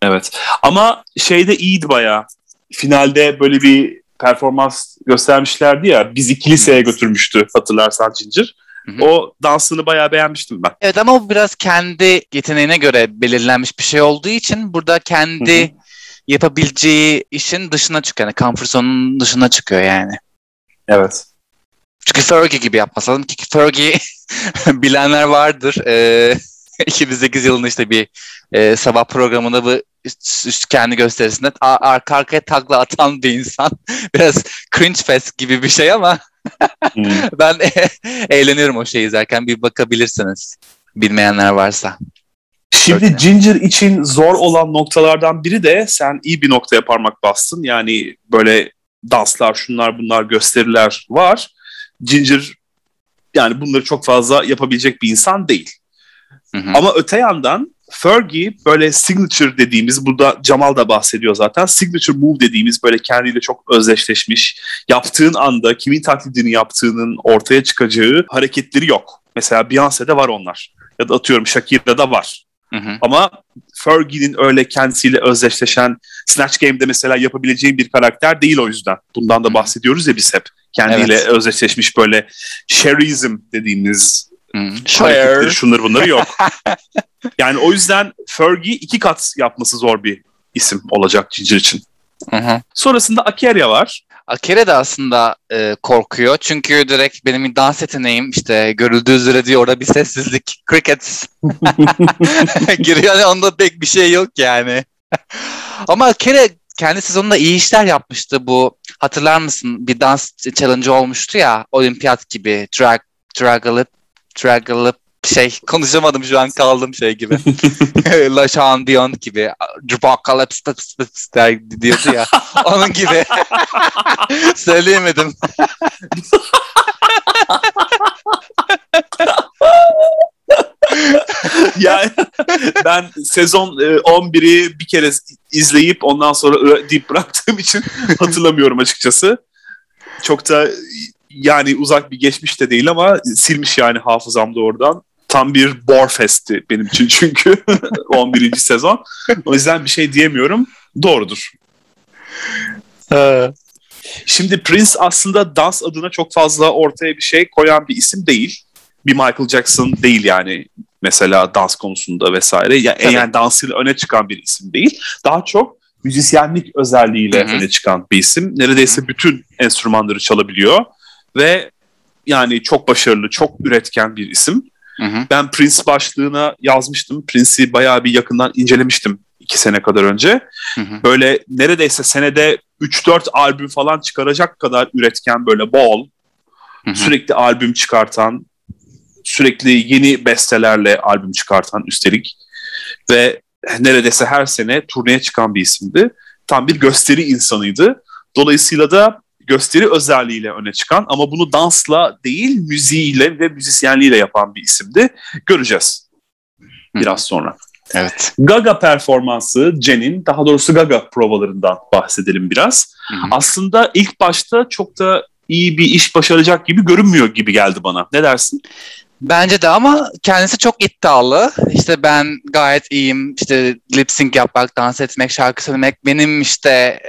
Evet ama şeyde iyiydi bayağı. Finalde böyle bir performans göstermişlerdi ya, bizi kiliseye götürmüştü hatırlarsan Ginger. Hı-hı. O dansını bayağı beğenmiştim ben. Evet ama o biraz kendi yeteneğine göre belirlenmiş bir şey olduğu için burada kendi Hı-hı. yapabileceği işin dışına çıkıyor. Yani comfort zone'un dışına çıkıyor yani. Evet. Çünkü Fergie gibi yapması lazım ki Fergie bilenler vardır. 2008 yılında işte bir sabah programında bu kendi gösterisinde arka arkaya takla atan bir insan. Biraz cringe fest gibi bir şey ama ben eğleniyorum o şeyi izlerken. Bir bakabilirsiniz bilmeyenler varsa. Şimdi öyle. Ginger için zor olan noktalardan biri de sen iyi bir noktaya parmak bastın. Yani böyle danslar, şunlar bunlar, gösteriler var. Ginger yani bunları çok fazla yapabilecek bir insan değil. Hı hı. Ama öte yandan Fergie böyle signature dediğimiz, burada Jamal da bahsediyor zaten, signature move dediğimiz böyle kendiyle çok özdeşleşmiş, yaptığın anda kimin taklidini yaptığının ortaya çıkacağı hareketleri yok. Mesela Beyoncé'de var onlar. Ya da atıyorum Shakira'da var. Hı hı. Ama Fergie'nin öyle kendisiyle özdeşleşen, Snatch Game'de mesela yapabileceğin bir karakter değil o yüzden. Bundan da bahsediyoruz ya biz hep. Kendiyle özdeşleşmiş böyle Sherizm dediğimiz hareketleri, şunları bunları yok. Yani o yüzden Fergie iki kat yapması zor bir isim olacak Ginger için. Hı hı. Sonrasında Akeria var. Akeria de aslında korkuyor. Çünkü direkt benim dans yeteneğim işte görüldüğü üzere diyor, orada bir sessizlik. Crickets. Giriyor. Yani onda pek bir şey yok yani. Ama Akeria kendi sezonunda iyi işler yapmıştı bu. Hatırlar mısın? Bir dans challenge olmuştu ya. Olimpiyat gibi. Drag alıp şey konuşamadım şu an, kaldım şey gibi. Laşan Dion gibi. Drupakala pıs diyordu ya. Onun gibi. Söyleyemedim. Yani ben sezon 11'i bir kere izleyip ondan sonra deyip bıraktığım için hatırlamıyorum açıkçası. Çok da yani uzak bir geçmiş de değil ama silmiş yani hafızamda oradan. Tam bir borefesti benim için çünkü 11. sezon. O yüzden bir şey diyemiyorum. Doğrudur. Şimdi Prince aslında dans adına çok fazla ortaya bir şey koyan bir isim değil. Bir Michael Jackson değil yani mesela dans konusunda vesaire. Yani dansıyla öne çıkan bir isim değil. Daha çok müzisyenlik özelliğiyle öne çıkan bir isim. Neredeyse bütün enstrümanları çalabiliyor. Ve yani çok başarılı, çok üretken bir isim. Ben Prince başlığına yazmıştım. Prince'i bayağı bir yakından incelemiştim 2 sene kadar önce. Böyle neredeyse senede 3-4 albüm falan çıkaracak kadar üretken, böyle bol, sürekli albüm çıkartan, sürekli yeni bestelerle albüm çıkartan üstelik ve neredeyse her sene turneye çıkan bir isimdi. Tam bir gösteri insanıydı. Dolayısıyla da gösteri özelliğiyle öne çıkan ama bunu dansla değil müziğiyle ve müzisyenliğiyle yapan bir isimdi. Göreceğiz biraz sonra. Evet. Gaga performansı, Jen'in, daha doğrusu Gaga provalarından bahsedelim biraz. Aslında ilk başta çok da iyi bir iş başaracak gibi görünmüyor gibi geldi bana. Ne dersin? Bence de, ama kendisi çok iddialı. İşte ben gayet iyiyim. İşte lip sync yapmak, dans etmek, şarkı söylemek benim işte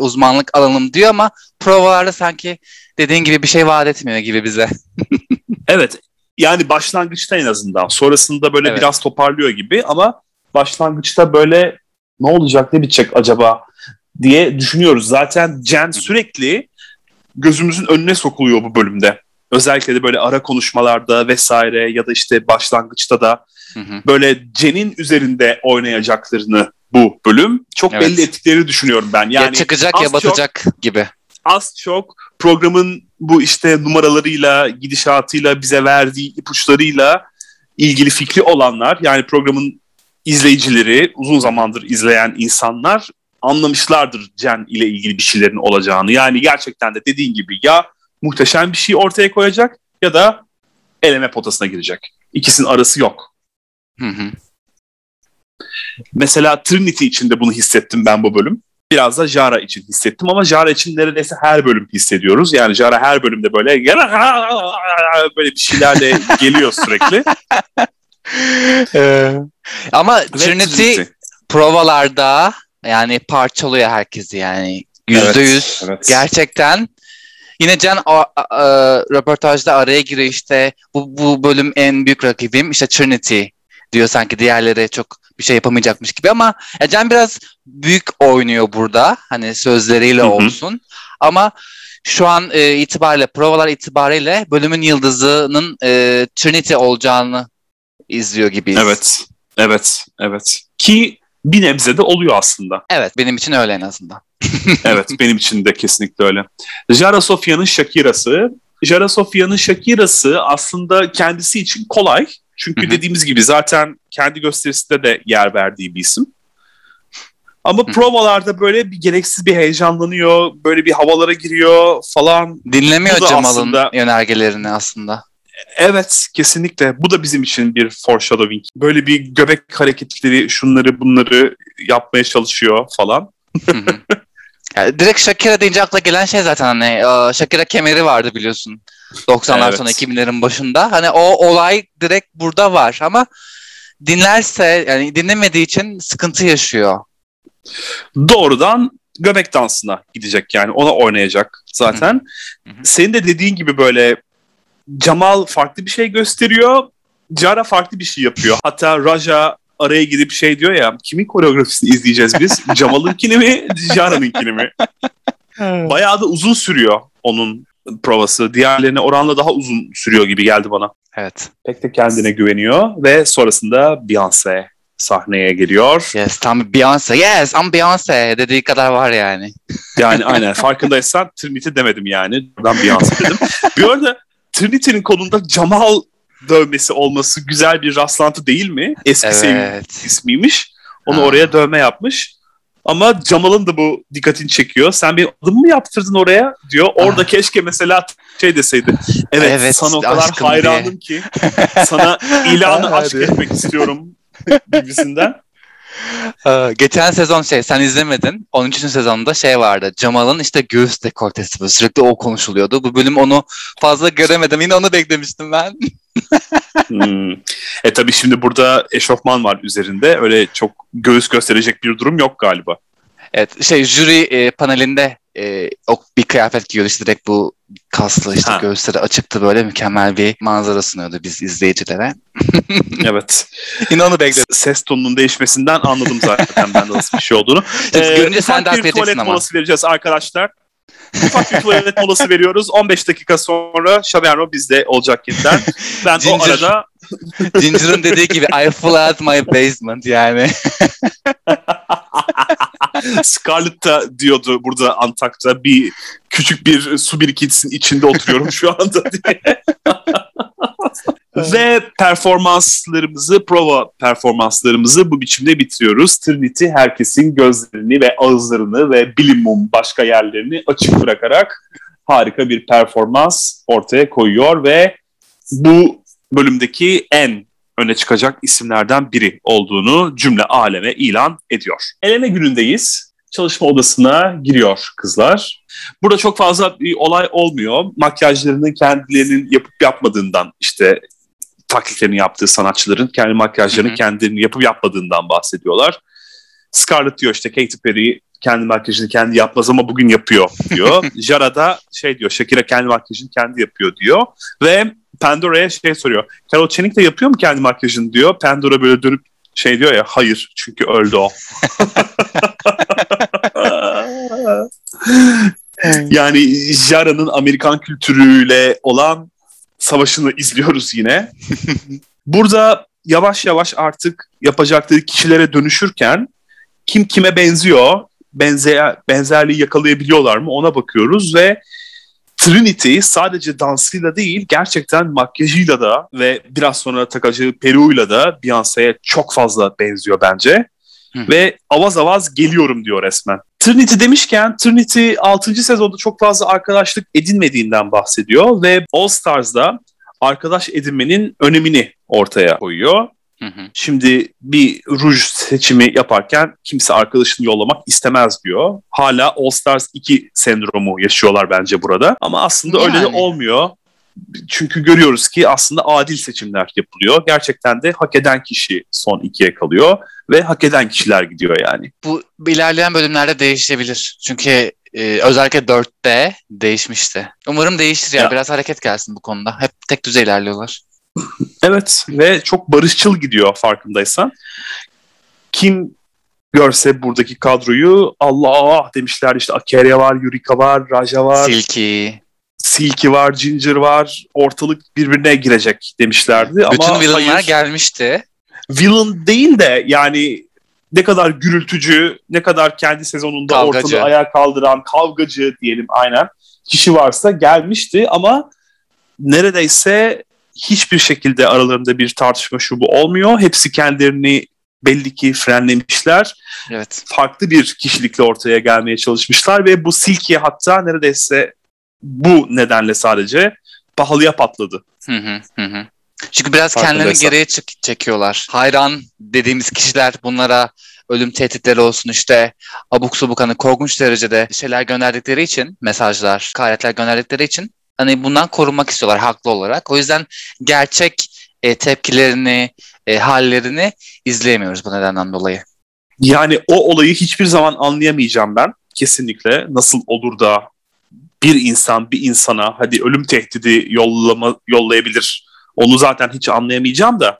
uzmanlık alanım diyor ama provalarda sanki dediğin gibi bir şey vaat etmiyor gibi bize. Evet. Yani başlangıçta en azından. Sonrasında böyle biraz toparlıyor gibi ama başlangıçta böyle ne olacak, ne bitecek acaba diye düşünüyoruz. Zaten Jen sürekli gözümüzün önüne sokuluyor bu bölümde. Özellikle de böyle ara konuşmalarda vesaire ya da işte başlangıçta da böyle Jen'in üzerinde oynayacaklarını bu bölüm çok belli ettiklerini düşünüyorum ben. Yani ya çıkacak ya batacak çok, gibi. Az çok programın bu işte numaralarıyla, gidişatıyla, bize verdiği ipuçlarıyla ilgili fikri olanlar, yani programın izleyicileri, uzun zamandır izleyen insanlar anlamışlardır Jen ile ilgili bir şeylerin olacağını. Yani gerçekten de dediğin gibi ya muhteşem bir şey ortaya koyacak ya da eleme potasına girecek. İkisinin arası yok. Mesela Trinity için de bunu hissettim ben bu bölüm. Biraz da Yara için hissettim ama Yara için neredeyse her bölüm hissediyoruz. Yani Yara her bölümde böyle bir şeylerle geliyor sürekli. Ama Trinity provalarda yani parçalıyor herkesi yani. %100 gerçekten. Yine Jen röportajda araya giriyor işte bu bölüm en büyük rakibim işte Trinity diyor, sanki diğerleri çok bir şey yapamayacakmış gibi ama Jen biraz büyük oynuyor burada hani sözleriyle olsun ama şu an itibariyle, provalar itibariyle bölümün yıldızının Trinity olacağını izliyor gibiyiz. Evet. Ki bir nebze de oluyor aslında. Evet, benim için öyle en azından. Evet, benim için de kesinlikle öyle. Yara Sofia'nın Shakira'sı. Yara Sofia'nın Shakira'sı aslında kendisi için kolay. Çünkü dediğimiz gibi zaten kendi gösterisinde de yer verdiği bir isim. Ama provalarda böyle bir gereksiz bir heyecanlanıyor. Böyle bir havalara giriyor falan. Dinlemiyor Cemal'ın yönergelerini aslında. Evet, kesinlikle. Bu da bizim için bir foreshadowing. Böyle bir göbek hareketleri, şunları bunları yapmaya çalışıyor falan. Yani direkt Shakira deyince akla gelen şey zaten hani Shakira kemeri vardı biliyorsun. 90'lar evet. Sonra 2000'lerin başında. Hani o olay direkt burada var ama dinlerse yani dinlemediği için sıkıntı yaşıyor. Doğrudan göbek dansına gidecek yani. Ona oynayacak zaten. Hı-hı. Senin de dediğin gibi böyle Jamal farklı bir şey gösteriyor. Yara farklı bir şey yapıyor. Hatta Raja araya gidip şey diyor ya, kimin koreografisini izleyeceğiz biz? Jamal'ınkini mi? Yara'nınkini mi? Bayağı da uzun sürüyor onun provası. Diğerlerine oranla daha uzun sürüyor gibi geldi bana. Evet. Pek de kendine güveniyor ve sonrasında Beyoncé sahneye geliyor. Yes, tam Beyoncé. Yes, I'm Beyoncé dediği kadar var yani. Yani aynen. Farkındaysan Trinity demedim yani. Buradan Beyoncé dedim. Bu arada Trinity'nin kolunda Jamal dövmesi olması güzel bir rastlantı değil mi? Eski evet. Sevgili ismiymiş. Onu oraya dövme yapmış. Ama Jamal'ın da bu dikkatini çekiyor. Sen bir adım mı yaptırdın oraya diyor. Orada keşke mesela şey deseydi. Evet sana o kadar hayranım diye. Ki sana ilanı aşk etmek istiyorum gibisinden. Geçen sezon sen izlemedin. 13. sezonda vardı. Jamal'ın işte göğüs dekoltesi. Sürekli o konuşuluyordu. Bu bölüm onu fazla göremedim. Yine onu beklemiştim ben. Tabii şimdi burada eşofman var üzerinde. Öyle çok göğüs gösterecek bir durum yok galiba. Evet jüri panelinde bir kıyafet giyiyordu işte direkt bu kaslı işte göğüsleri açıktı böyle mükemmel bir manzara sunuyordu biz izleyicilere. Evet. Yine onu bekledim. Ses tonunun değişmesinden anladım zaten ben de nasıl bir şey olduğunu. Görünce sen de bir tuvalet molası vereceğiz arkadaşlar. Ufak bir tuvalet molası veriyoruz. 15 dakika sonra Şaberno bizde olacak yeniden. Ben Ginger, o arada... Ginger'ın dediği gibi I flew out my basement yani. Scarlet da diyordu burada Antakya bir küçük bir su birikintisinin içinde oturuyorum şu anda diye. Ve prova performanslarımızı bu biçimde bitiriyoruz. Trinity herkesin gözlerini ve ağızlarını ve bilimum başka yerlerini açık bırakarak harika bir performans ortaya koyuyor ve bu bölümdeki en öne çıkacak isimlerden biri olduğunu cümle aleme ilan ediyor. Eleme günündeyiz. Çalışma odasına giriyor kızlar. Burada çok fazla bir olay olmuyor. Makyajlarını kendilerinin yapıp yapmadığından işte taklitlerini yaptığı sanatçıların kendi makyajlarını kendilerinin yapıp yapmadığından bahsediyorlar. Scarlett diyor işte Katy Perry kendi makyajını kendi yapmaz ama bugün yapıyor diyor. Yara da diyor Shakira kendi makyajını kendi yapıyor diyor. Ve Pandora'ya soruyor. Carol Channing de yapıyor mu kendi makyajını diyor. Pandora böyle dönüp diyor ya hayır çünkü öldü o. Yani Yara'nın Amerikan kültürüyle olan savaşını izliyoruz yine. Burada yavaş yavaş artık yapacakları kişilere dönüşürken kim kime benziyor, benzerliği yakalayabiliyorlar mı ona bakıyoruz ve Trinity sadece dansıyla değil gerçekten makyajıyla da ve biraz sonra takacağı peruğuyla da Beyoncé'ye çok fazla benziyor bence. Ve avaz avaz geliyorum diyor resmen. Trinity demişken Trinity 6. sezonda çok fazla arkadaşlık edinmediğinden bahsediyor ve All Stars'da arkadaş edinmenin önemini ortaya koyuyor. Şimdi bir ruj seçimi yaparken kimse arkadaşını yollamak istemez diyor. Hala All Stars 2 sendromu yaşıyorlar bence burada. Ama aslında öyle de olmuyor. Çünkü görüyoruz ki aslında adil seçimler yapılıyor. Gerçekten de hak eden kişi son 2'ye kalıyor ve hak eden kişiler gidiyor yani. Bu ilerleyen bölümlerde değişebilir. Çünkü özellikle 4'te değişmişti. Umarım değişir ya. Biraz hareket gelsin bu konuda. Hep tek düze ilerliyorlar. Evet ve çok barışçıl gidiyor farkındaysan. Kim görse buradaki kadroyu Allah demişler işte Akeria var, Eureka var, Raja var. Silky var, Ginger var. Ortalık birbirine girecek demişlerdi. Bütün villainlar gelmişti. Villain değil de yani ne kadar gürültücü, ne kadar kendi sezonunda ortalığı ayağa kaldıran, kavgacı diyelim aynen kişi varsa gelmişti ama neredeyse hiçbir şekilde aralarında bir tartışma şubu olmuyor. Hepsi kendilerini belli ki frenlemişler. Evet. Farklı bir kişilikle ortaya gelmeye çalışmışlar ve bu Silky'ye hatta neredeyse bu nedenle sadece pahalıya patladı. Hı. Çünkü biraz kendilerini geriye çekiyorlar. Hayran dediğimiz kişiler bunlara ölüm tehditleri olsun, işte abuk subuk hani korkunç derecede şeyler gönderdikleri için, mesajlar, hakaretler gönderdikleri için hani bundan korunmak istiyorlar haklı olarak. O yüzden gerçek tepkilerini, hallerini izleyemiyoruz bu nedenden dolayı. Yani o olayı hiçbir zaman anlayamayacağım ben. Kesinlikle nasıl olur da bir insan bir insana hadi ölüm tehdidi yollayabilir. Onu zaten hiç anlayamayacağım da.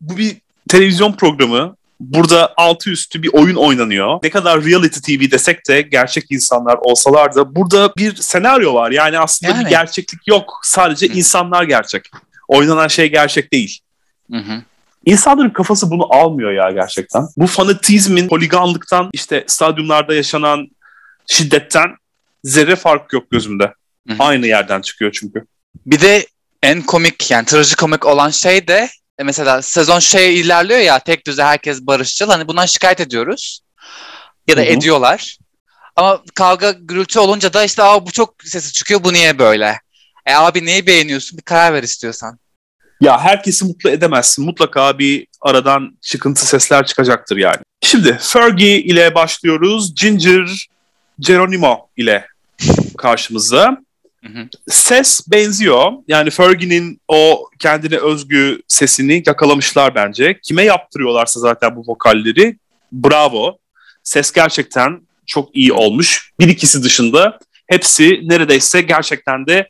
Bu bir televizyon programı. Burada altı üstü bir oyun oynanıyor. Ne kadar reality TV desek de gerçek insanlar olsalar da burada bir senaryo var. Yani aslında bir gerçeklik yok. Sadece insanlar gerçek. Oynanan şey gerçek değil. Hı. İnsanların kafası bunu almıyor ya gerçekten. Bu fanatizmin, holiganlıktan, işte stadyumlarda yaşanan şiddetten zerre fark yok gözümde. Hı. Aynı yerden çıkıyor çünkü. Bir de en komik, yani trajikomik olan şey de mesela sezon şey ilerliyor ya, tek düze herkes barışçıl. Hani bundan şikayet ediyoruz ya da Hı-hı. ediyorlar. Ama kavga gürültü olunca da işte bu çok sesi çıkıyor, bu niye böyle? Abi neyi beğeniyorsun? Bir karar ver istiyorsan. Ya herkesi mutlu edemezsin. Mutlaka bir aradan çıkıntı sesler çıkacaktır yani. Şimdi Fergie ile başlıyoruz. Ginger, Geronimo ile karşımıza. Hı-hı. Ses benziyor. Yani Fergie'nin o kendine özgü sesini yakalamışlar bence. Kime yaptırıyorlarsa zaten bu vokalleri. Bravo. Ses gerçekten çok iyi olmuş. Bir ikisi dışında hepsi neredeyse gerçekten de,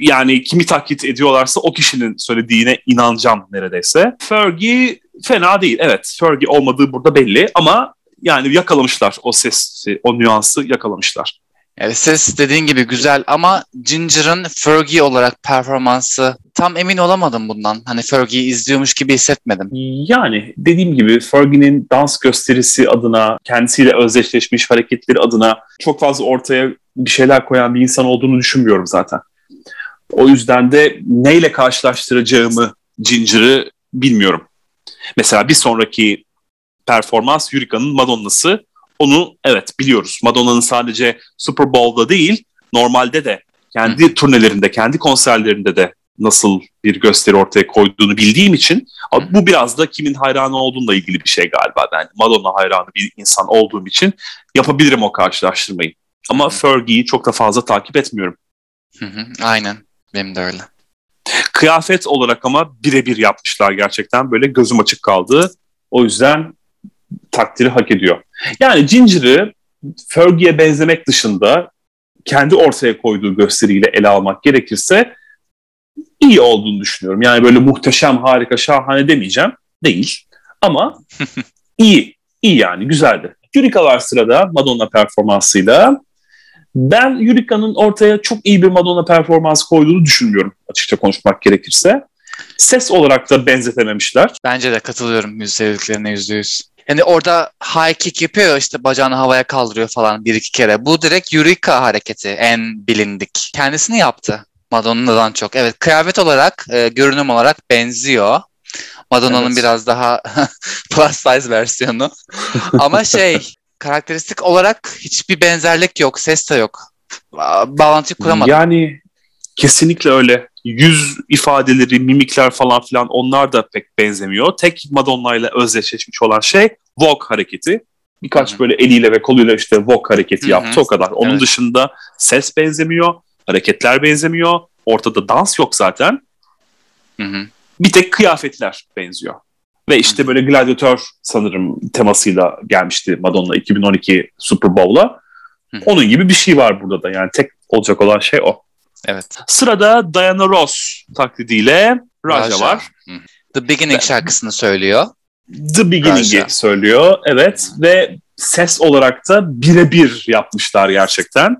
yani kimi taklit ediyorlarsa o kişinin söylediğine inanacağım neredeyse. Fergie fena değil. Evet, Fergie olmadığı burada belli ama yani yakalamışlar o sesi, o nüansı yakalamışlar. Yani ses dediğin gibi güzel ama Ginger'ın Fergie olarak performansı, tam emin olamadım bundan. Hani Fergie'yi izliyormuş gibi hissetmedim. Yani dediğim gibi Fergie'nin dans gösterisi adına, kendisiyle özdeşleşmiş hareketleri adına çok fazla ortaya bir şeyler koyan bir insan olduğunu düşünmüyorum zaten. O yüzden de neyle karşılaştıracağımı Ginger'ı bilmiyorum. Mesela bir sonraki performans Eureka'nın Madonna'sı. Onu evet biliyoruz. Madonna'nın sadece Super Bowl'da değil, normalde de kendi turnelerinde, kendi konserlerinde de nasıl bir gösteri ortaya koyduğunu bildiğim için bu biraz da kimin hayranı olduğunla ilgili bir şey galiba. Ben Madonna hayranı bir insan olduğum için yapabilirim o karşılaştırmayı. Ama Fergie'yi çok da fazla takip etmiyorum. Hı. Aynen. Benim de öyle. Kıyafet olarak ama birebir yapmışlar gerçekten. Böyle gözüm açık kaldı. O yüzden takdiri hak ediyor. Yani Ginger'ı Fergie'ye benzemek dışında kendi ortaya koyduğu gösteriyle ele almak gerekirse iyi olduğunu düşünüyorum. Yani böyle muhteşem, harika, şahane demeyeceğim. Değil. Ama iyi. İyi yani. Güzeldi. Eureka var sırada Madonna performansıyla. Ben Eureka'nın ortaya çok iyi bir Madonna performansı koyduğunu düşünmüyorum, açıkça konuşmak gerekirse. Ses olarak da benzetememişler. Bence de katılıyorum müzisyenliklerine %100. Yani orada high kick yapıyor, işte bacağını havaya kaldırıyor falan bir iki kere. Bu direkt Eureka hareketi, en bilindik. Kendisini yaptı Madonna'dan çok. Evet, kıyafet olarak, görünüm olarak benziyor. Madonna'nın biraz daha plus size versiyonu. Ama karakteristik olarak hiçbir benzerlik yok. Ses de yok. Bağlantı kuramadım. Yani kesinlikle öyle. Yüz ifadeleri, mimikler falan filan, onlar da pek benzemiyor. Tek Madonna ile özdeşleşmiş olan şey Vogue hareketi. Birkaç böyle eliyle ve koluyla işte Vogue hareketi yaptı. O kadar. Onun dışında ses benzemiyor. Hareketler benzemiyor. Ortada dans yok zaten. Hı-hı. Bir tek kıyafetler benziyor. Ve işte böyle gladyatör sanırım temasıyla gelmişti Madonna 2012 Super Bowl'a. Onun gibi bir şey var burada da. Yani tek olacak olan şey o. Evet. Sırada Diana Ross taklidiyle Raja var. Hı. The Beginning şarkısını söylüyor. The Beginning'i söylüyor. Evet. Ve ses olarak da birebir yapmışlar gerçekten.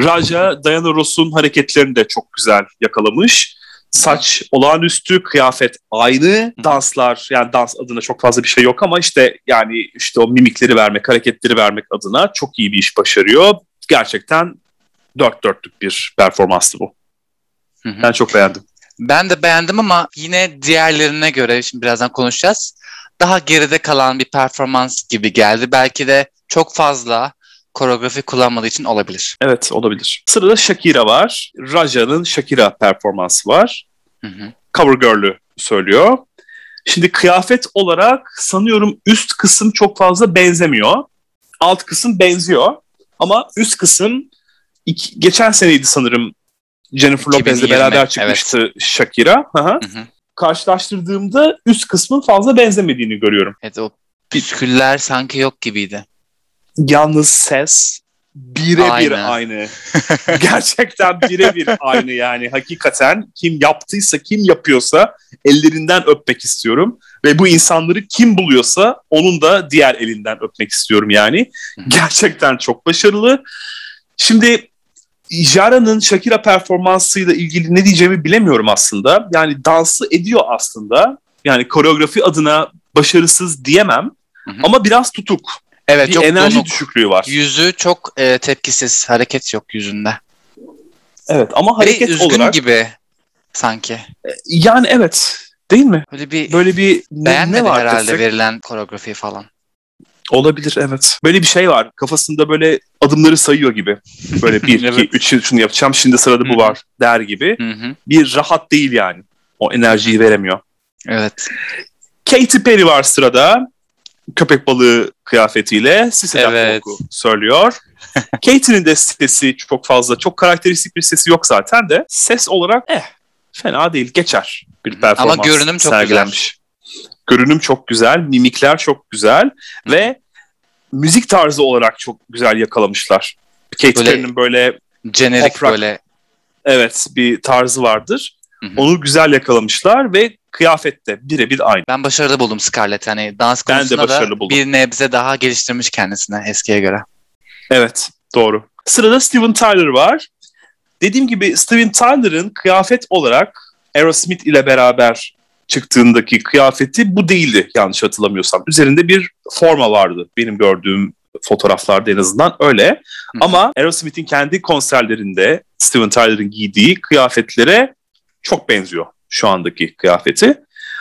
Raja Diana Ross'un hareketlerini de çok güzel yakalamış. Saç olağanüstü, kıyafet aynı, danslar, yani dans adına çok fazla bir şey yok ama işte o mimikleri vermek, hareketleri vermek adına çok iyi bir iş başarıyor. Gerçekten dört dörtlük bir performanstı bu. Hı-hı. Ben çok beğendim. Ben de beğendim ama yine diğerlerine göre, şimdi birazdan konuşacağız, daha geride kalan bir performans gibi geldi. Belki de çok fazla koreografi kullanmadığı için olabilir. Evet, olabilir. Sırada Shakira var. Raja'nın Shakira performansı var. Hı-hı. Cover Girl'ü söylüyor. Şimdi kıyafet olarak sanıyorum üst kısım çok fazla benzemiyor. Alt kısım benziyor. Ama üst kısım geçen seneydi sanırım Jennifer Lopez'le beraber çıkmıştı, evet. Shakira. Hı-hı. Karşılaştırdığımda üst kısmın fazla benzemediğini görüyorum. Evet, o püsküller sanki yok gibiydi. Yalnız ses birebir aynı. Gerçekten birebir aynı yani. Hakikaten kim yaptıysa, kim yapıyorsa ellerinden öpmek istiyorum. Ve bu insanları kim buluyorsa onun da diğer elinden öpmek istiyorum yani. Gerçekten çok başarılı. Şimdi Yara'nın Shakira performansıyla ilgili ne diyeceğimi bilemiyorum aslında. Yani dansı ediyor aslında. Yani koreografi adına başarısız diyemem. Hı-hı. Ama biraz tutuk. Evet, bir çok enerji donuk. Düşüklüğü var. Yüzü çok tepkisiz, hareket yok yüzünde. Evet, ama hareket üzgün olarak gibi sanki. Yani evet, değil mi? Böyle bir beğenmedi ne herhalde desek? Verilen koreografi falan. Olabilir, evet. Böyle bir şey var. Kafasında böyle adımları sayıyor gibi. Böyle 1, 2, 3 şunu yapacağım. Şimdi sırada bu var der gibi. Bir rahat değil yani. O enerjiyi veremiyor. Evet. Katy Perry var sırada. Köpek balığı kıyafetiyle siseden korku söylüyor. Katy'nin de sesi çok fazla, çok karakteristik bir sesi yok zaten de. Ses olarak fena değil, geçer bir performans. Ama görünüm çok sergilenmiş. Güzel. Görünüm çok güzel, mimikler çok güzel ve müzik tarzı olarak çok güzel yakalamışlar. Katy Perry'nin böyle jenerik böyle. Evet, bir tarzı vardır. Hı-hı. Onu güzel yakalamışlar ve kıyafette birebir aynı. Ben başarılı buldum Scarlett. Hani dans konusunda da bir nebze daha geliştirmiş kendisine eskiye göre. Evet, doğru. Sırada Steven Tyler var. Dediğim gibi Steven Tyler'ın kıyafet olarak Aerosmith ile beraber çıktığındaki kıyafeti bu değildi yanlış hatırlamıyorsam. Üzerinde bir forma vardı. Benim gördüğüm fotoğraflarda en azından öyle. Hı. Ama Aerosmith'in kendi konserlerinde Steven Tyler'ın giydiği kıyafetlere çok benziyor şu andaki kıyafeti.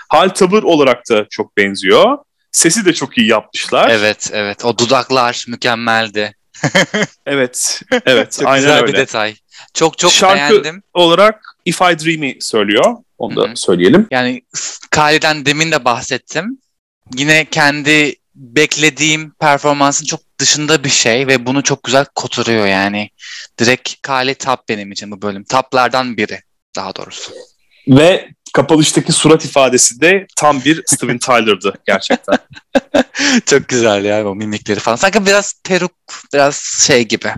Hal tavır olarak da çok benziyor. Sesi de çok iyi yapmışlar. Evet. O dudaklar mükemmeldi. Evet. Çok aynen güzel öyle. Bir detay. Çok şarkı beğendim. Şarkı olarak If I Dream'i söylüyor. Onu da söyleyelim. Yani Kylie'den demin de bahsettim. Yine kendi beklediğim performansın çok dışında bir şey ve bunu çok güzel kotarıyor yani. Direkt Kylie Top benim için bu bölüm. Toplardan biri daha doğrusu. Ve kapanıştaki surat ifadesi de tam bir Steven Tyler'dı gerçekten. Çok güzel ya o mimikleri falan. Sanki biraz peruk, biraz şey gibi.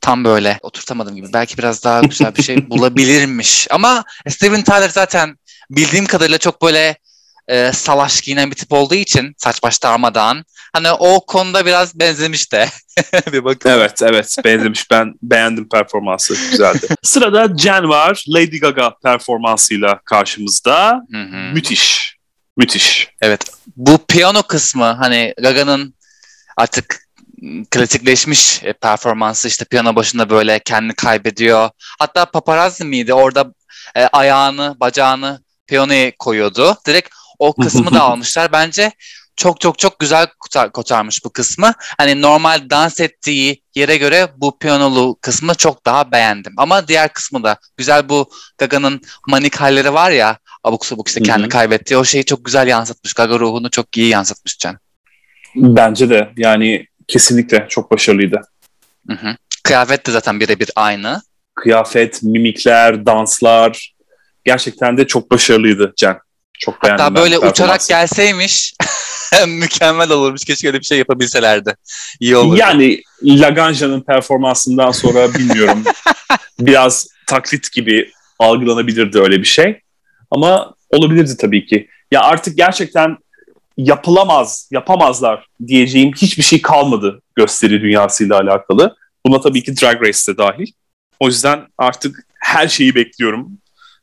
Tam böyle oturtamadım gibi. Belki biraz daha güzel bir şey bulabilirmiş. Ama Steven Tyler zaten bildiğim kadarıyla çok böyle salaş giyinen bir tip olduğu için saç baş darmadağın. Hani o konuda biraz benzemiş de. Bir bakın. Evet benzemiş. Ben beğendim performansı. Güzeldi. Sırada Jen var. Lady Gaga performansıyla karşımızda. Hı-hı. Müthiş. Evet. Bu piyano kısmı hani Gaga'nın artık klasikleşmiş performansı işte piyano başında böyle kendini kaybediyor. Hatta paparazzi miydi? Orada ayağını, bacağını piyanoya koyuyordu. Direkt o kısmı da almışlar. Bence çok güzel kotarmış bu kısmı. Hani normal dans ettiği yere göre bu piyanolu kısmı çok daha beğendim. Ama diğer kısmı da güzel, bu Gaga'nın manik halleri var ya, abuk sabuk işte kendini kaybettiği o şeyi çok güzel yansıtmış. Gaga ruhunu çok iyi yansıtmış Can. Bence de yani kesinlikle çok başarılıydı. Hı-hı. Kıyafet de zaten birebir aynı. Kıyafet, mimikler, danslar gerçekten de çok başarılıydı Can. Çok beğendim. Hatta böyle uçarak gelseymiş mükemmel olurmuş. Keşke öyle bir şey yapabilselerdi. İyi olurdu. Yani Laganja'nın performansından sonra bilmiyorum. Biraz taklit gibi algılanabilirdi öyle bir şey. Ama olabilirdi tabii ki. Ya artık gerçekten yapamazlar diyeceğim hiçbir şey kalmadı gösteri dünyasıyla alakalı. Buna tabii ki Drag Race de dahil. O yüzden artık her şeyi bekliyorum.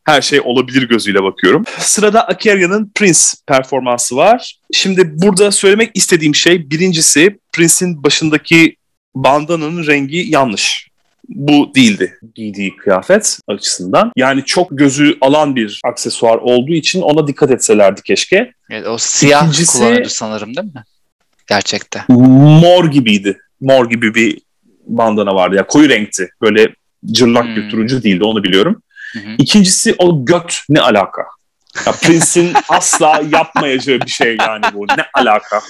Her şey olabilir gözüyle bakıyorum. Sırada Akeria'nın Prince performansı var. Şimdi burada söylemek istediğim şey birincisi Prince'in başındaki bandananın rengi yanlış. Bu değildi giydiği kıyafet açısından. Yani çok gözü alan bir aksesuar olduğu için ona dikkat etselerdi keşke. Evet, o siyah kullanıcı sanırım değil mi? Gerçekte. Mor gibiydi. Mor gibi bir bandana vardı. Yani koyu renkti. Böyle cırlak bir turuncu değildi, onu biliyorum. Hı-hı. İkincisi o göt ne alaka? Ya Prince'in asla yapmayacağı bir şey yani bu. Ne alaka?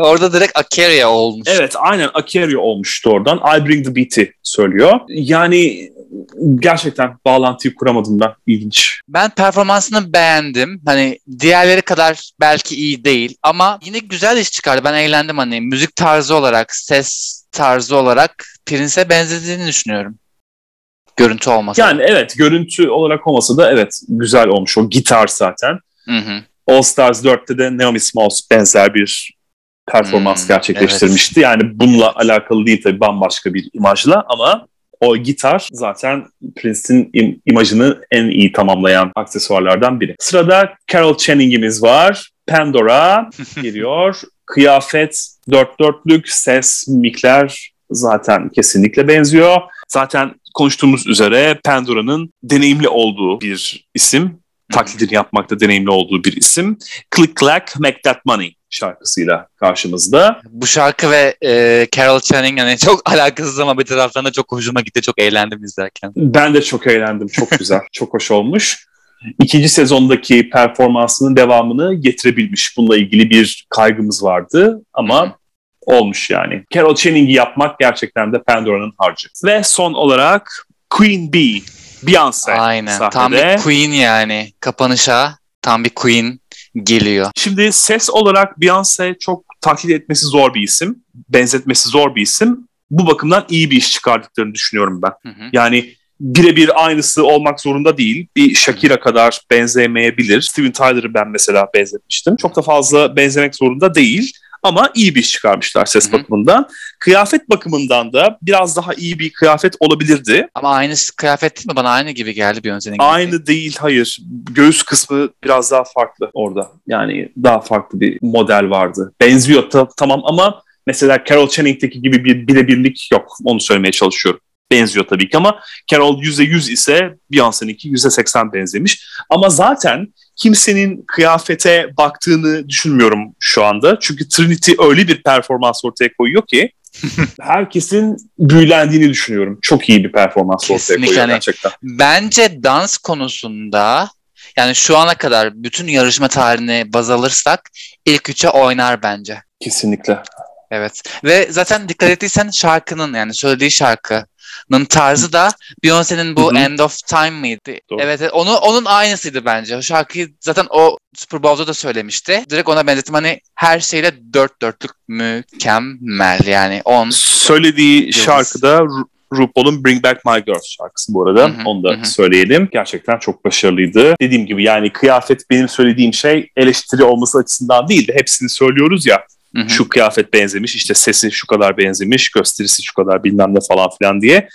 Orada direkt Akeria olmuş. Evet, aynen Akeria olmuştu oradan. I bring the beat'i söylüyor. Yani gerçekten bağlantıyı kuramadım ben. İlginç. Ben performansını beğendim. Hani diğerleri kadar belki iyi değil ama yine güzel iş çıkardı. Ben eğlendim hani. Müzik tarzı olarak, ses tarzı olarak Prince'e benzediğini düşünüyorum. Görüntü olmasa. Yani evet, görüntü olarak olmasa da evet güzel olmuş. O gitar zaten. Hı hı. All Stars 4'te de Naomi Smalls benzer bir performans gerçekleştirmişti. Evet. Yani bununla alakalı değil tabii, bambaşka bir imajla ama o gitar zaten Prince'in imajını en iyi tamamlayan aksesuarlardan biri. Sırada Carol Channing'imiz var. Pandora giriyor. Kıyafet, dört dörtlük, ses, mikler zaten kesinlikle benziyor. Zaten konuştuğumuz üzere Pandora'nın deneyimli olduğu bir isim. Taklidini yapmakta deneyimli olduğu bir isim. Click Clack Make That Money şarkısıyla karşımızda. Bu şarkı ve Carol Channing hani çok alakasız ama bir taraftan da çok hoşuma gitti. Çok eğlendim izlerken. Ben de çok eğlendim. Çok güzel. Çok hoş olmuş. İkinci sezondaki performansının devamını getirebilmiş. Bununla ilgili bir kaygımız vardı ama olmuş yani. Carol Channing'i yapmak gerçekten de Pandora'nın harcı. Ve son olarak Queen Bee, Beyoncé. Aynen, sahnede. Tam bir Queen yani. Kapanışa tam bir Queen geliyor. Şimdi ses olarak Beyoncé çok taklit etmesi zor bir isim. Benzetmesi zor bir isim. Bu bakımdan iyi bir iş çıkardıklarını düşünüyorum ben. Hı hı. Yani birebir aynısı olmak zorunda değil. Bir Shakira kadar benzemeyebilir. Steven Tyler'ı ben mesela benzetmiştim. Çok da fazla benzemek zorunda değil. Ama iyi bir iş çıkarmışlar ses bakımından. Kıyafet bakımından da biraz daha iyi bir kıyafet olabilirdi. Ama aynı kıyafet değil mi? Bana aynı gibi geldi Beyoncé'nin gibi. Aynı değil, hayır. Göğüs kısmı biraz daha farklı orada. Yani daha farklı bir model vardı. Benziyor tamam ama mesela Carol Channing'teki gibi bir birebirlik yok. Onu söylemeye çalışıyorum. Benziyor tabii ki ama Carol %100 ise Beyoncé'ninki %80 benzemiş. Ama zaten kimsenin kıyafete baktığını düşünmüyorum şu anda. Çünkü Trinity öyle bir performans ortaya koyuyor ki herkesin büyülendiğini düşünüyorum. Çok iyi bir performans ortaya koyuyor yani, gerçekten. Bence dans konusunda yani şu ana kadar bütün yarışma tarihini baz alırsak ilk üçe oynar bence. Kesinlikle. Evet ve zaten dikkat ettiysen şarkının yani söylediği şarkının tarzı da Beyoncé'nin bu End of Time mıydı? Doğru. Evet, onun aynısıydı bence. O şarkıyı zaten o Super Bowl'da da söylemişti. Direkt ona benzettim hani her şeyle dört dörtlük mükemmel yani. Söylediği şarkıda RuPaul'un Bring Back My Girls şarkısı bu arada. Onu da söyleyelim. Gerçekten çok başarılıydı. Dediğim gibi yani kıyafet benim söylediğim şey eleştiri olması açısından değil de hepsini söylüyoruz ya. Şu kıyafet benzemiş, işte sesi şu kadar benzemiş, gösterisi şu kadar bilmem ne falan filan diye.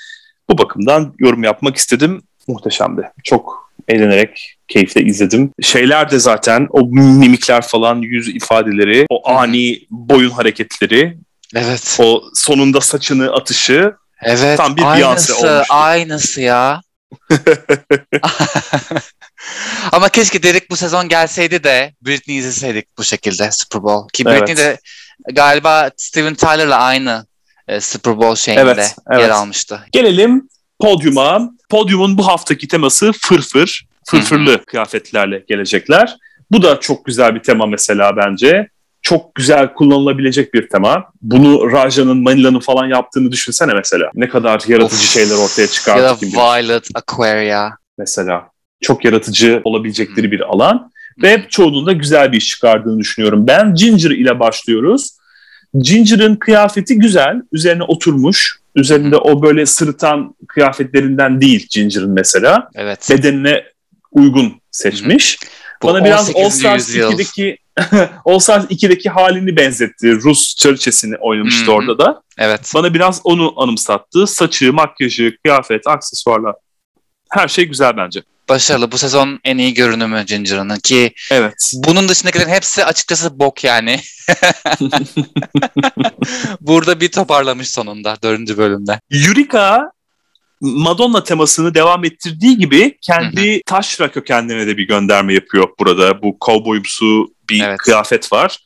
Bu bakımdan yorum yapmak istedim. Muhteşemdi. Çok eğlenerek, keyifle izledim. Şeyler de zaten o mimikler falan, yüz ifadeleri, o ani boyun hareketleri. Evet. O sonunda saçını atışı. Evet. Tam bir Beyoncé olmuştu. Aynısı ya. Ama keşke Derek bu sezon gelseydi de Britney'i izleseydik bu şekilde Super Bowl. Ki Britney de galiba Steven Tyler'la aynı Super Bowl şeyinde yer almıştı. Gelelim podyuma. Podyumun bu haftaki teması fırfır. Fırfırlı kıyafetlerle gelecekler. Bu da çok güzel bir tema mesela bence. Çok güzel kullanılabilecek bir tema. Bunu Raja'nın, Manila'nın falan yaptığını düşünsene mesela. Ne kadar yaratıcı şeyler ortaya çıkardı. Ya Violet, Akeria. Mesela. Çok yaratıcı olabilecekleri bir alan. Ve çoğunun da güzel bir iş çıkardığını düşünüyorum. Ben Ginger ile başlıyoruz. Ginger'ın kıyafeti güzel. Üzerine oturmuş. Üzerinde o böyle sırıtan kıyafetlerinden değil Ginger'ın mesela. Evet. Bedenine uygun seçmiş. Bana biraz All Stars 2'deki All Stars 2'deki halini benzetti. Rus çerçevesini oynamıştı orada da. Evet. Bana biraz onu anımsattı. Saçı, makyajı, kıyafet, aksesuarlar. Her şey güzel bence. Başarılı. Bu sezon en iyi görünümü Ginger'ın ki bunun dışındakilerin hepsi açıkçası bok yani. Burada bir toparlamış sonunda 4. bölümde. Eureka Madonna temasını devam ettirdiği gibi kendi taşra kökenlerine de bir gönderme yapıyor burada. Bu kovboyumsu bir kıyafet var.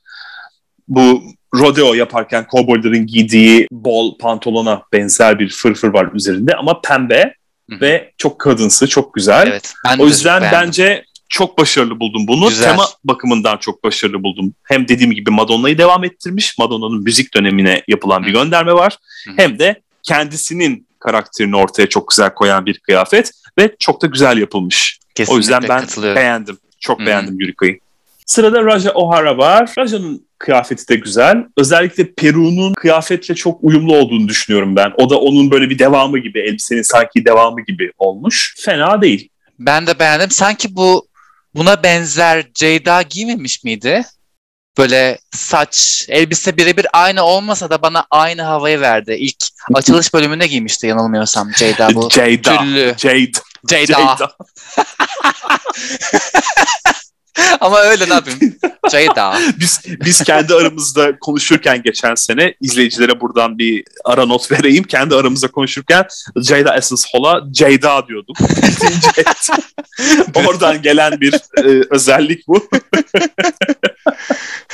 bu rodeo yaparken kovboyların giydiği bol pantolona benzer bir fırfır var üzerinde ama pembe ve çok kadınsı, çok güzel. Evet, o yüzden bence çok başarılı buldum bunu. Güzel. Tema bakımından çok başarılı buldum. Hem dediğim gibi Madonna'yı devam ettirmiş. Madonna'nın müzik dönemine yapılan bir gönderme var. Hem de kendisinin karakterini ortaya çok güzel koyan bir kıyafet ve çok da güzel yapılmış. Kesinlikle, o yüzden ben beğendim. Çok beğendim Eurika'yı. Sırada Raja O'Hara var. Raja'nın kıyafeti de güzel. Özellikle Peru'nun kıyafetle çok uyumlu olduğunu düşünüyorum ben. O da onun böyle bir devamı gibi, elbisenin sanki devamı gibi olmuş. Fena değil. Ben de beğendim. Sanki buna benzer Ceyda giymemiş miydi? Böyle saç, elbise birebir aynı olmasa da bana aynı havayı verdi. İlk açılış bölümünde giymişti yanılmıyorsam Ceyda bu. Ceyda. Ama öyle ne yapayım? Ceyda. Biz kendi aramızda konuşurken geçen sene, izleyicilere buradan bir ara not vereyim. Kendi aramızda konuşurken Ceyda Essence Hall'a Ceyda diyorduk. Oradan gelen bir özellik bu.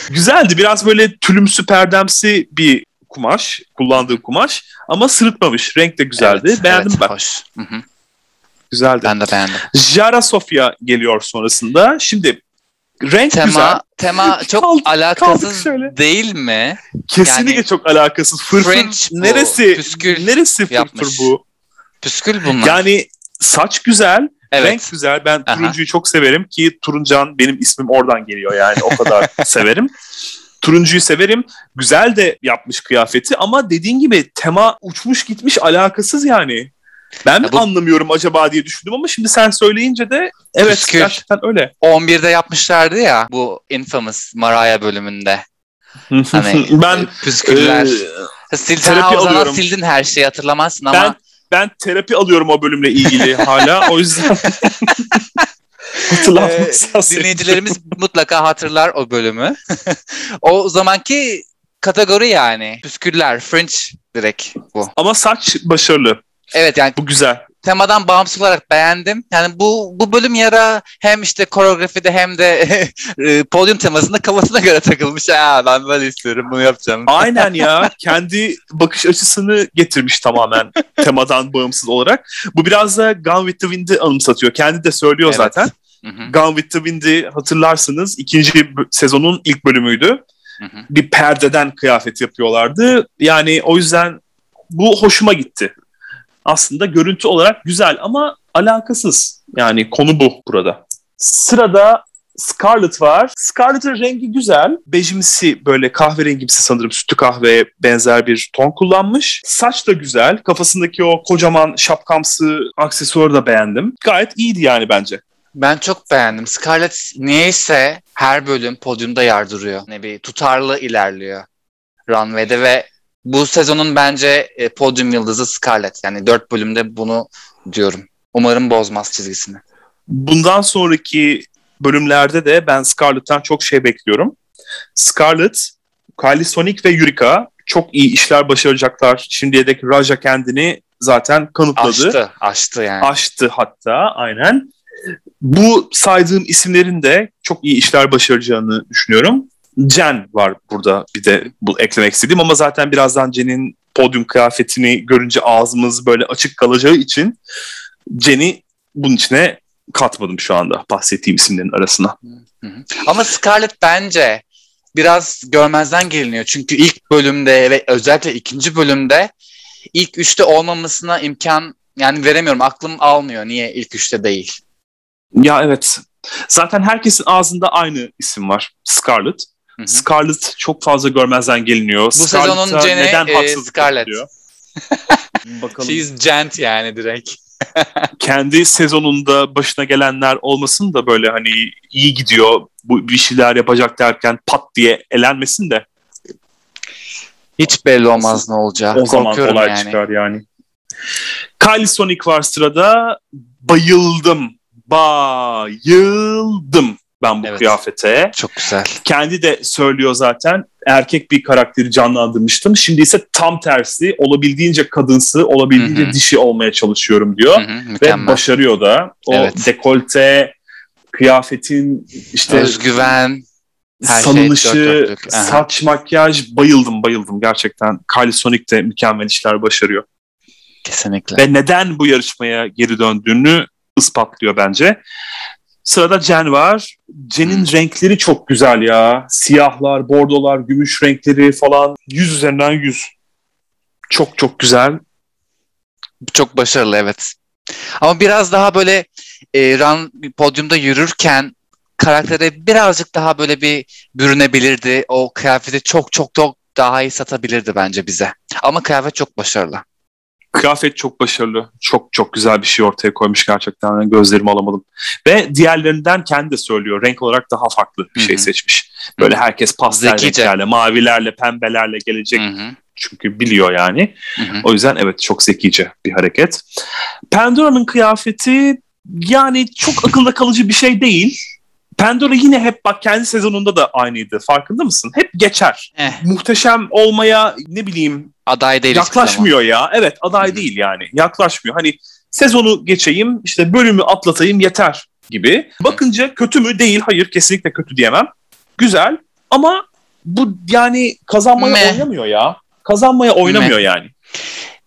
Güzeldi. Biraz böyle tülümsü perdemsi bir kumaş. Kullandığı kumaş. Ama sırıtmamış. Renk de güzeldi. Evet, beğendim ben. Hoş. Hı-hı. Güzeldi. Ben de beğendim. Yara Sofia geliyor sonrasında. Şimdi renk güzel. Tema çok alakasız değil mi? Kesinlikle yani, çok alakasız. Fırfır neresi? Püskül neresi fırfır bu? Püskül bunlar. Yani saç güzel, evet. Renk güzel. Ben turuncuyu çok severim ki Turuncan benim ismim oradan geliyor yani o kadar severim. Turuncuyu severim. Güzel de yapmış kıyafeti ama dediğin gibi tema uçmuş gitmiş alakasız yani. Ben anlamıyorum acaba diye düşündüm ama şimdi sen söyleyince de evet püskül. Gerçekten öyle. 11'de yapmışlardı ya bu infamous Mariah bölümünde. Hani ben püsküller. Terapi alıyorum. Sildin her şeyi hatırlamazsın ama. Ben terapi alıyorum o bölümle ilgili hala o yüzden. Dinleyicilerimiz mutlaka hatırlar o bölümü. O zamanki kategori yani. Püsküller, Fringe direkt bu. Ama saç başarılı. Evet yani bu güzel. Temadan bağımsız olarak beğendim. Yani bu bölüm Yara hem işte koreografide hem de podyum temasında kafasına göre takılmış. Ben böyle istiyorum bunu yapacağım. Aynen ya. Kendi bakış açısını getirmiş tamamen temadan bağımsız olarak. Bu biraz da Gone with the Wind'i anımsatıyor. Kendi de söylüyor evet. Zaten. Hı-hı. Gone with the Wind'i hatırlarsınız. 2. sezonun ilk bölümüydü. Hı-hı. Bir perdeden kıyafet yapıyorlardı. Yani o yüzden bu hoşuma gitti. Aslında görüntü olarak güzel ama alakasız. Yani konu bu burada. Sırada Scarlet var. Scarlet'ın rengi güzel. Bejimsi böyle kahverengimsi sanırım sütlü kahveye benzer bir ton kullanmış. Saç da güzel. Kafasındaki o kocaman şapkamsı aksesuarı da beğendim. Gayet iyiydi yani bence. Ben çok beğendim. Scarlet niyeyse her bölüm podyumda yardırıyor. Ne bir tutarlı ilerliyor runway'de ve bu sezonun bence podyum yıldızı Scarlet. Yani 4 bölümde bunu diyorum. Umarım bozmaz çizgisini. Bundan sonraki bölümlerde de ben Scarlet'tan çok şey bekliyorum. Scarlet, Kylie Sonique ve Eureka çok iyi işler başaracaklar. Şimdiye dek Raja kendini zaten kanıtladı. Aştı yani. Aştı hatta aynen. Bu saydığım isimlerin de çok iyi işler başaracağını düşünüyorum. Jen var burada bir de bu eklemek istediğim ama zaten birazdan Jen'in podyum kıyafetini görünce ağzımız böyle açık kalacağı için Jen'i bunun içine katmadım şu anda bahsettiğim isimlerin arasına. Ama Scarlet bence biraz görmezden geliniyor çünkü ilk bölümde ve özellikle 2. bölümde ilk 3'te olmamasına imkan yani veremiyorum, aklım almıyor niye ilk 3'te değil. Ya evet zaten herkesin ağzında aynı isim var Scarlet. Hı-hı. Scarlet çok fazla görmezden geliniyor. Bu sezonun Jen'i neden haksızlık ediyor? Bakalım. She's gent yani direkt. Kendi sezonunda başına gelenler olmasın da böyle hani iyi gidiyor. Bu bir şeyler yapacak derken pat diye elenmesin de. Hiç belli olmaz ne olacağı. O zaman olay yani. Çıkar yani. Kylie Sonique var sırada. Bayıldım. Ben bu kıyafete. Çok güzel. Kendi de söylüyor zaten. Erkek bir karakteri canlandırmıştım. Şimdi ise tam tersi. Olabildiğince kadınsı, olabildiğince dişi olmaya çalışıyorum diyor. Ve başarıyor da. O dekolte, kıyafetin işte özgüven. Sanılışı, saç, makyaj, bayıldım gerçekten. Kylie Sonique de mükemmel işler başarıyor. Kesinlikle. Ve neden bu yarışmaya geri döndüğünü ispatlıyor bence. Sırada Jen var. Jen'in renkleri çok güzel ya. Siyahlar, bordolar, gümüş renkleri falan. 100 üzerinden 100. Çok güzel. Çok başarılı, evet. Ama biraz daha böyle podyumda yürürken karaktere birazcık daha böyle bir bürünebilirdi. O kıyafeti çok daha iyi satabilirdi bence bize. Ama kıyafet çok başarılı. Kıyafet çok başarılı. Çok güzel bir şey ortaya koymuş gerçekten. Ben gözlerimi alamadım. Ve diğerlerinden kendi de söylüyor. Renk olarak daha farklı bir şey seçmiş. Böyle herkes pastel renklerle, mavilerle, pembelerle gelecek. Hı-hı. Çünkü biliyor yani. Hı-hı. O yüzden evet, çok zekice bir hareket. Pandora'nın kıyafeti yani çok akılda kalıcı bir şey değil. Pandora yine hep bak kendi sezonunda da aynıydı. Farkında mısın? Hep geçer. Muhteşem olmaya ne bileyim aday değil. Yaklaşmıyor ya. Evet, aday değil yani. Yaklaşmıyor. Hani sezonu geçeyim, işte bölümü atlatayım yeter gibi. Bakınca kötü mü? Değil. Hayır, kesinlikle kötü diyemem. Güzel ama bu yani kazanmaya oynamıyor ya. Kazanmaya oynamıyor yani.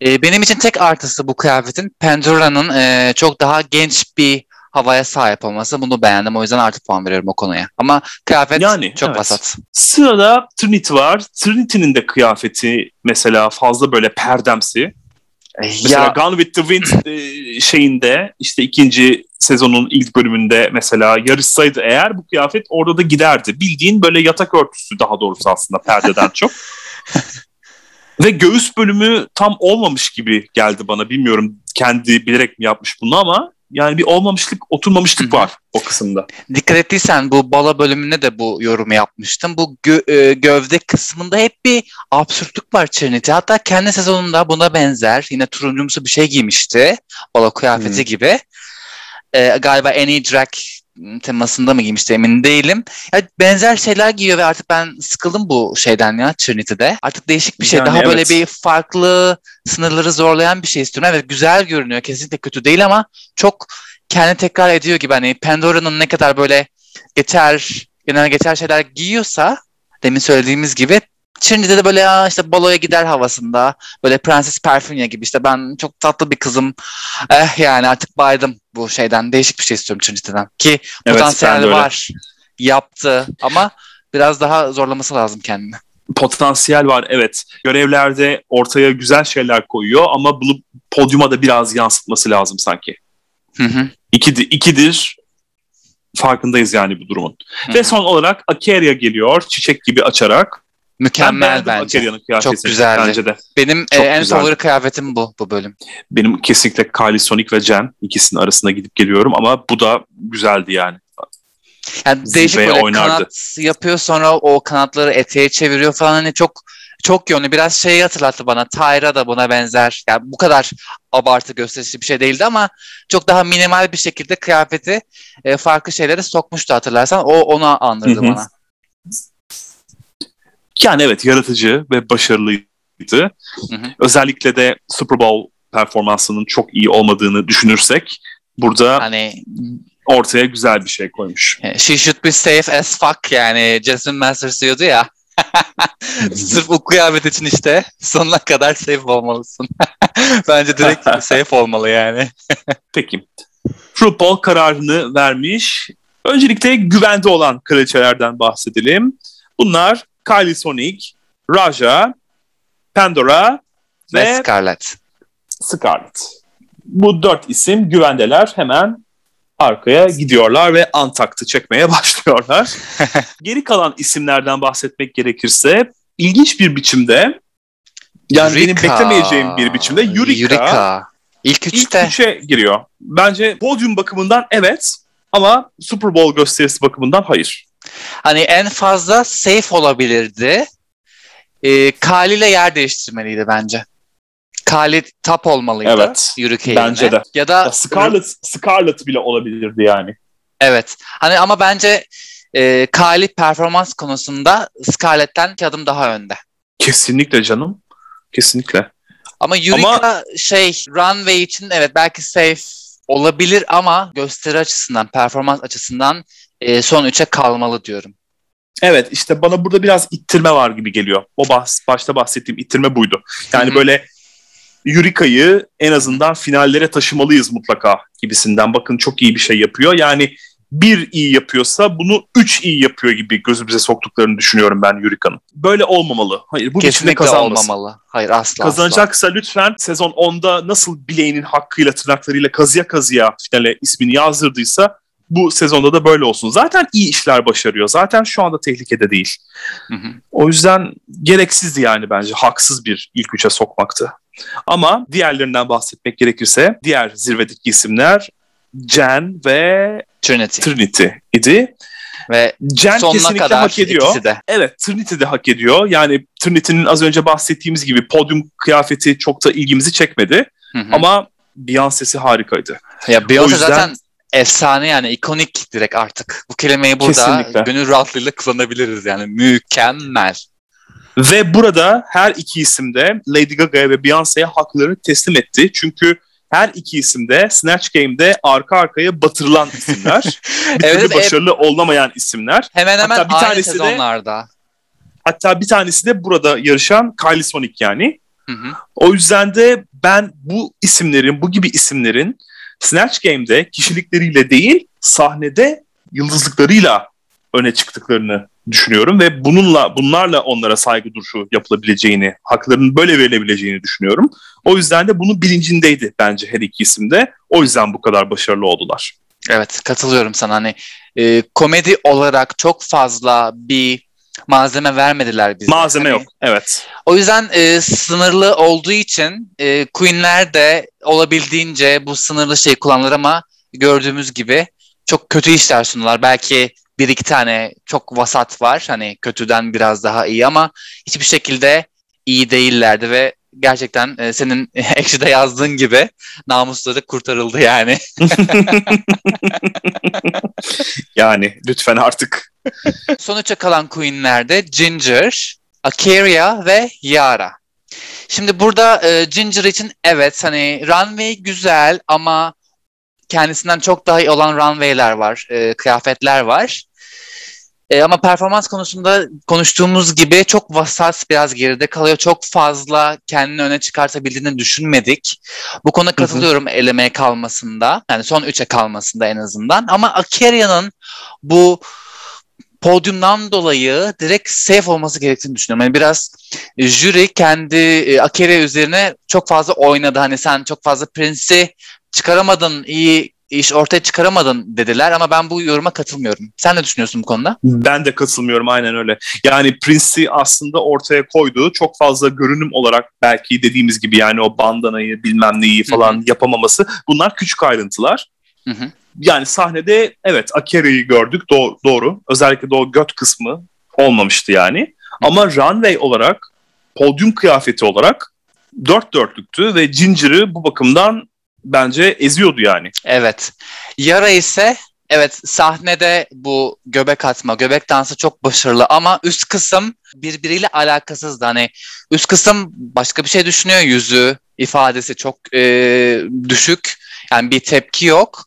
Benim için tek artısı bu kıyafetin Pandora'nın çok daha genç bir havaya sahip olması. Bunu beğendim. O yüzden artı puan veriyorum o konuya. Ama kıyafet yani, çok vasat. Sırada Trinity var. Trinity'nin de kıyafeti mesela fazla böyle perdemsi. Mesela Gone with the Wind şeyinde işte 2. sezonun ilk bölümünde mesela yarışsaydı eğer bu kıyafet orada da giderdi. Bildiğin böyle yatak örtüsü daha doğrusu aslında perdeden çok. Ve göğüs bölümü tam olmamış gibi geldi bana. Bilmiyorum kendi bilerek mi yapmış bunu ama yani bir olmamışlık, oturmamışlık var o kısımda. Dikkat ettiysen bu bala bölümüne de bu yorumu yapmıştım. Bu gövde kısmında hep bir absürtlük var Trinity. Hatta kendi sezonunda buna benzer yine turuncumsu bir şey giymişti. Bala kıyafeti gibi. Galiba en iyi drag temasında mı giymişti emin değilim. Ya benzer şeyler giyiyor ve artık ben sıkıldım bu şeyden ya Trinity'de. Artık değişik bir şey. Yani daha böyle bir farklı sınırları zorlayan bir şey istiyorum. Evet, güzel görünüyor. Kesinlikle kötü değil ama çok kendini tekrar ediyor gibi. Hani Pandora'nın ne kadar böyle genel geçer şeyler giyiyorsa demin söylediğimiz gibi Trinity'de de böyle ya işte baloya gider havasında. Böyle Prenses Perfunya gibi işte ben çok tatlı bir kızım. Yani artık baydım bu şeyden. Değişik bir şey istiyorum Trinity'den. Ki potansiyel var. Yaptı ama biraz daha zorlaması lazım kendini. Potansiyel var, evet. Görevlerde ortaya güzel şeyler koyuyor ama bunu podyuma da biraz yansıtması lazım sanki. Hı. İkidir. Farkındayız yani bu durumun. Hı. Ve son olarak Akeria geliyor. Çiçek gibi açarak. Mükemmel bence. Çok güzeldi. Bence de. Benim en favori kıyafetim bu bölüm. Benim kesinlikle Kylie Sonique ve Jen ikisinin arasında gidip geliyorum ama bu da güzeldi yani. Yani değişik böyle oynardı. Kanat yapıyor sonra o kanatları eteğe çeviriyor falan hani çok yönlü. Biraz şeyi hatırlattı bana. Tyra da buna benzer. Yani bu kadar abartı gösterişli bir şey değildi ama çok daha minimal bir şekilde kıyafeti farklı şeylere sokmuştu hatırlarsan. O ona andırdı bana. Yani evet, yaratıcı ve başarılıydı. Özellikle de Super Bowl performansının çok iyi olmadığını düşünürsek burada hani ortaya güzel bir şey koymuş. She should be safe as fuck yani Jasmine Masters diyordu ya. Sırf o kıyafet için işte sonuna kadar safe olmalısın. Bence direkt safe olmalı yani. Peki. RuPaul kararını vermiş. Öncelikle güvende olan kraliçelerden bahsedelim. Bunlar Kylie Sonique, Raja, Pandora ve Scarlet. Bu 4 isim güvendeler, hemen arkaya gidiyorlar ve Antakt'ı çekmeye başlıyorlar. Geri kalan isimlerden bahsetmek gerekirse ilginç bir biçimde, yani benim beklemeyeceğim bir biçimde Eureka ilk üçe giriyor. Bence podyum bakımından evet ama Super Bowl gösterisi bakımından hayır. Hani en fazla safe olabilirdi. Kali ile yer değiştirmeliydi bence. Kali top olmalıydı. Evet. Yürükeyle. Bence de. Ya da Scarlet bile olabilirdi yani. Evet. Hani ama bence Kali performans konusunda Scarlet'ten iki adım daha önde. Kesinlikle canım. Kesinlikle. Ama Eureka runway için evet belki safe olabilir ama gösteri açısından, performans açısından son 3'e kalmalı diyorum. Evet, işte bana burada biraz ittirme var gibi geliyor. O başta bahsettiğim ittirme buydu. Yani böyle Eureka'yı en azından finallere taşımalıyız mutlaka gibisinden. Bakın çok iyi bir şey yapıyor. Yani bir iyi yapıyorsa bunu 3 iyi yapıyor gibi gözümüze soktuklarını düşünüyorum ben Eureka'nın. Böyle olmamalı. Hayır, bu kesinlikle kazanmasın. Olmamalı. Hayır, asla. Kazanacaksa lütfen sezon 10'da nasıl bileğinin hakkıyla, tırnaklarıyla kazıya kazıya finale ismini yazdırdıysa bu sezonda da böyle olsun. Zaten iyi işler başarıyor. Zaten şu anda tehlikede değil. Hı-hı. O yüzden gereksizdi yani, bence haksız bir ilk üçe sokmaktı. Ama diğerlerinden bahsetmek gerekirse diğer zirvedeki isimler Jen ve Trinity idi. Ve Jen kesinlikle hak ediyor. De. Evet, Trinity de hak ediyor. Yani Trinity'nin az önce bahsettiğimiz gibi podyum kıyafeti çok da ilgimizi çekmedi. Hı-hı. Ama Beyoncé'si harikaydı. Ya Beyoncé yüzden... zaten efsane yani, ikonik direkt artık. Bu kelimeyi burada kesinlikle gönül rahatlığıyla kullanabiliriz yani. Mükemmel. Ve burada her iki isim de Lady Gaga'ya ve Beyoncé'ye haklarını teslim etti. Çünkü her iki isim de Snatch Game'de arka arkaya batırılan isimler. Evet, başarılı olamayan isimler. Hemen hemen hatta bir tanesi sezonlarda. Hatta bir tanesi de burada yarışan Kylie Sonique yani. Hı-hı. O yüzden de ben bu gibi isimlerin Snatch Game'de kişilikleriyle değil, sahnede yıldızlıklarıyla öne çıktıklarını düşünüyorum ve bunlarla onlara saygı duruşu yapılabileceğini, haklarının böyle verilebileceğini düşünüyorum. O yüzden de bunun bilincindeydi bence her iki isim de. O yüzden bu kadar başarılı oldular. Evet, katılıyorum sana. Hani komedi olarak çok fazla bir malzeme vermediler bize. Malzeme hani, yok, evet. O yüzden sınırlı olduğu için Queen'ler de olabildiğince bu sınırlı şeyi kullandılar ama gördüğümüz gibi çok kötü işler sundular. Belki bir iki tane çok vasat var, hani kötüden biraz daha iyi ama hiçbir şekilde iyi değillerdi ve gerçekten senin Ekşi'de yazdığın gibi namusları kurtarıldı yani. Yani lütfen artık. Sonuçta kalan Queen'lerde Ginger, Akeria ve Yara. Şimdi burada Ginger için evet hani runway güzel ama kendisinden çok daha iyi olan runway'ler var, kıyafetler var. Ama performans konusunda konuştuğumuz gibi çok vasat, biraz geride kalıyor. Çok fazla kendini öne çıkartabildiğini düşünmedik. Bu konuda katılıyorum, elemeye kalmasında. Yani son 3'e kalmasında en azından. Ama Akeria'nın bu podyumdan dolayı direkt safe olması gerektiğini düşünüyorum. Yani biraz jüri kendi Akeria üzerine çok fazla oynadı. Hani sen çok fazla Prince'i çıkaramadın, iyi iş ortaya çıkaramadın dediler ama ben bu yoruma katılmıyorum. Sen ne düşünüyorsun bu konuda? Ben de katılmıyorum, aynen öyle. Yani Prince'i aslında ortaya koydu. Çok fazla görünüm olarak belki dediğimiz gibi yani o bandanayı bilmem neyi falan yapamaması, bunlar küçük ayrıntılar. Hı-hı. Yani sahnede evet Akeria'yı gördük, doğru. Özellikle de o göt kısmı olmamıştı yani. Hı-hı. Ama runway olarak, podyum kıyafeti olarak 4-4'lüktü ve Ginger'ı bu bakımdan bence eziyordu yani. Evet. Yara ise evet sahnede bu göbek atma, göbek dansı çok başarılı ama üst kısım birbiriyle alakasızdı. Hani üst kısım başka bir şey düşünüyor, yüzü, ifadesi çok düşük. Yani bir tepki yok.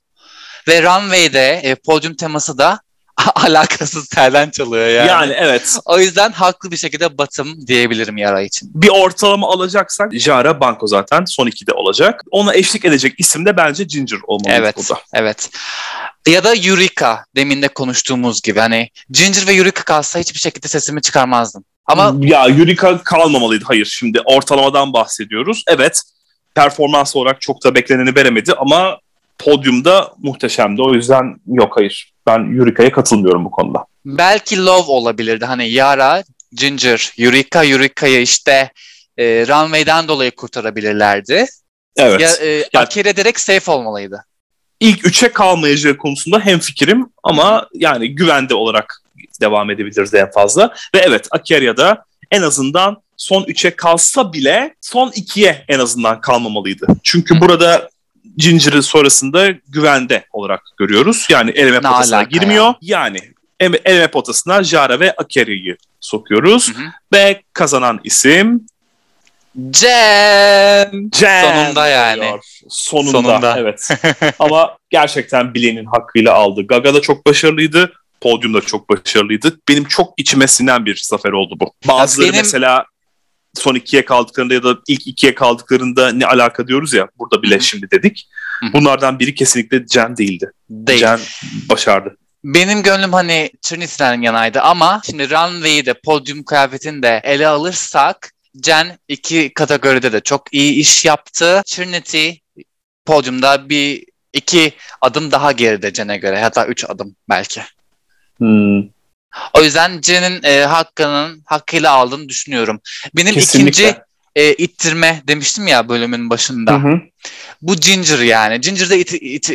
Ve runway'de podyum teması da alakasız telden çalıyor yani. Yani evet. O yüzden haklı bir şekilde batım diyebilirim Yara için. Bir ortalama alacaksak Jara Banko zaten son 2'de olacak. Ona eşlik edecek isim de bence Ginger olmalı. Evet, burada. Evet. Ya da Eureka, demin de konuştuğumuz gibi. Hani Ginger ve Eureka kalsa hiçbir şekilde sesimi çıkarmazdım. Ama ya Eureka kalmamalıydı. Hayır, şimdi ortalamadan bahsediyoruz. Evet, performans olarak çok da bekleneni veremedi ama podyumda muhteşemdi. O yüzden yok, hayır. Ben Eureka'ya katılmıyorum bu konuda. Belki Love olabilirdi. Hani Yara, Ginger, Eureka'yı işte runway'den dolayı kurtarabilirlerdi. Evet. Ya, yani, Akire direkt safe olmalıydı. İlk 3'e kalmayacağı konusunda hemfikirim ama yani güvende olarak devam edebiliriz en fazla. Ve evet, Akeria'da en azından son 3'e kalsa bile son 2'ye en azından kalmamalıydı. Çünkü burada Ginger'ı sonrasında güvende olarak görüyoruz. Yani eleme potasına girmiyor. Ya. Yani eleme potasına Jara ve Akeria'yı sokuyoruz. Hı hı. Ve kazanan isim Jen. Sonunda yani. Diyor. Sonunda. Evet. Ama gerçekten bileğinin hakkıyla aldı. Gaga da çok başarılıydı. podyumda çok başarılıydı. Benim çok içime sinen bir zafer oldu bu. Bazıları benim... mesela son ikiye kaldıklarında ya da ilk ikiye kaldıklarında ne alaka diyoruz ya, burada bile şimdi dedik. Bunlardan biri kesinlikle Jen değildi. Değil. Jen başardı. Benim gönlüm hani Trinity'den yanaydı ama şimdi runway'i de podyum kıyafetini de ele alırsak Jen iki kategoride de çok iyi iş yaptı. Trinity podyumda bir iki adım daha geride Jen'e göre, hatta 3 adım belki. O yüzden Jen'in hakkıyla aldığını düşünüyorum. Benim kesinlikle. İkinci ittirme demiştim ya bölümün başında. Hı-hı. Bu Ginger yani. Ginger'de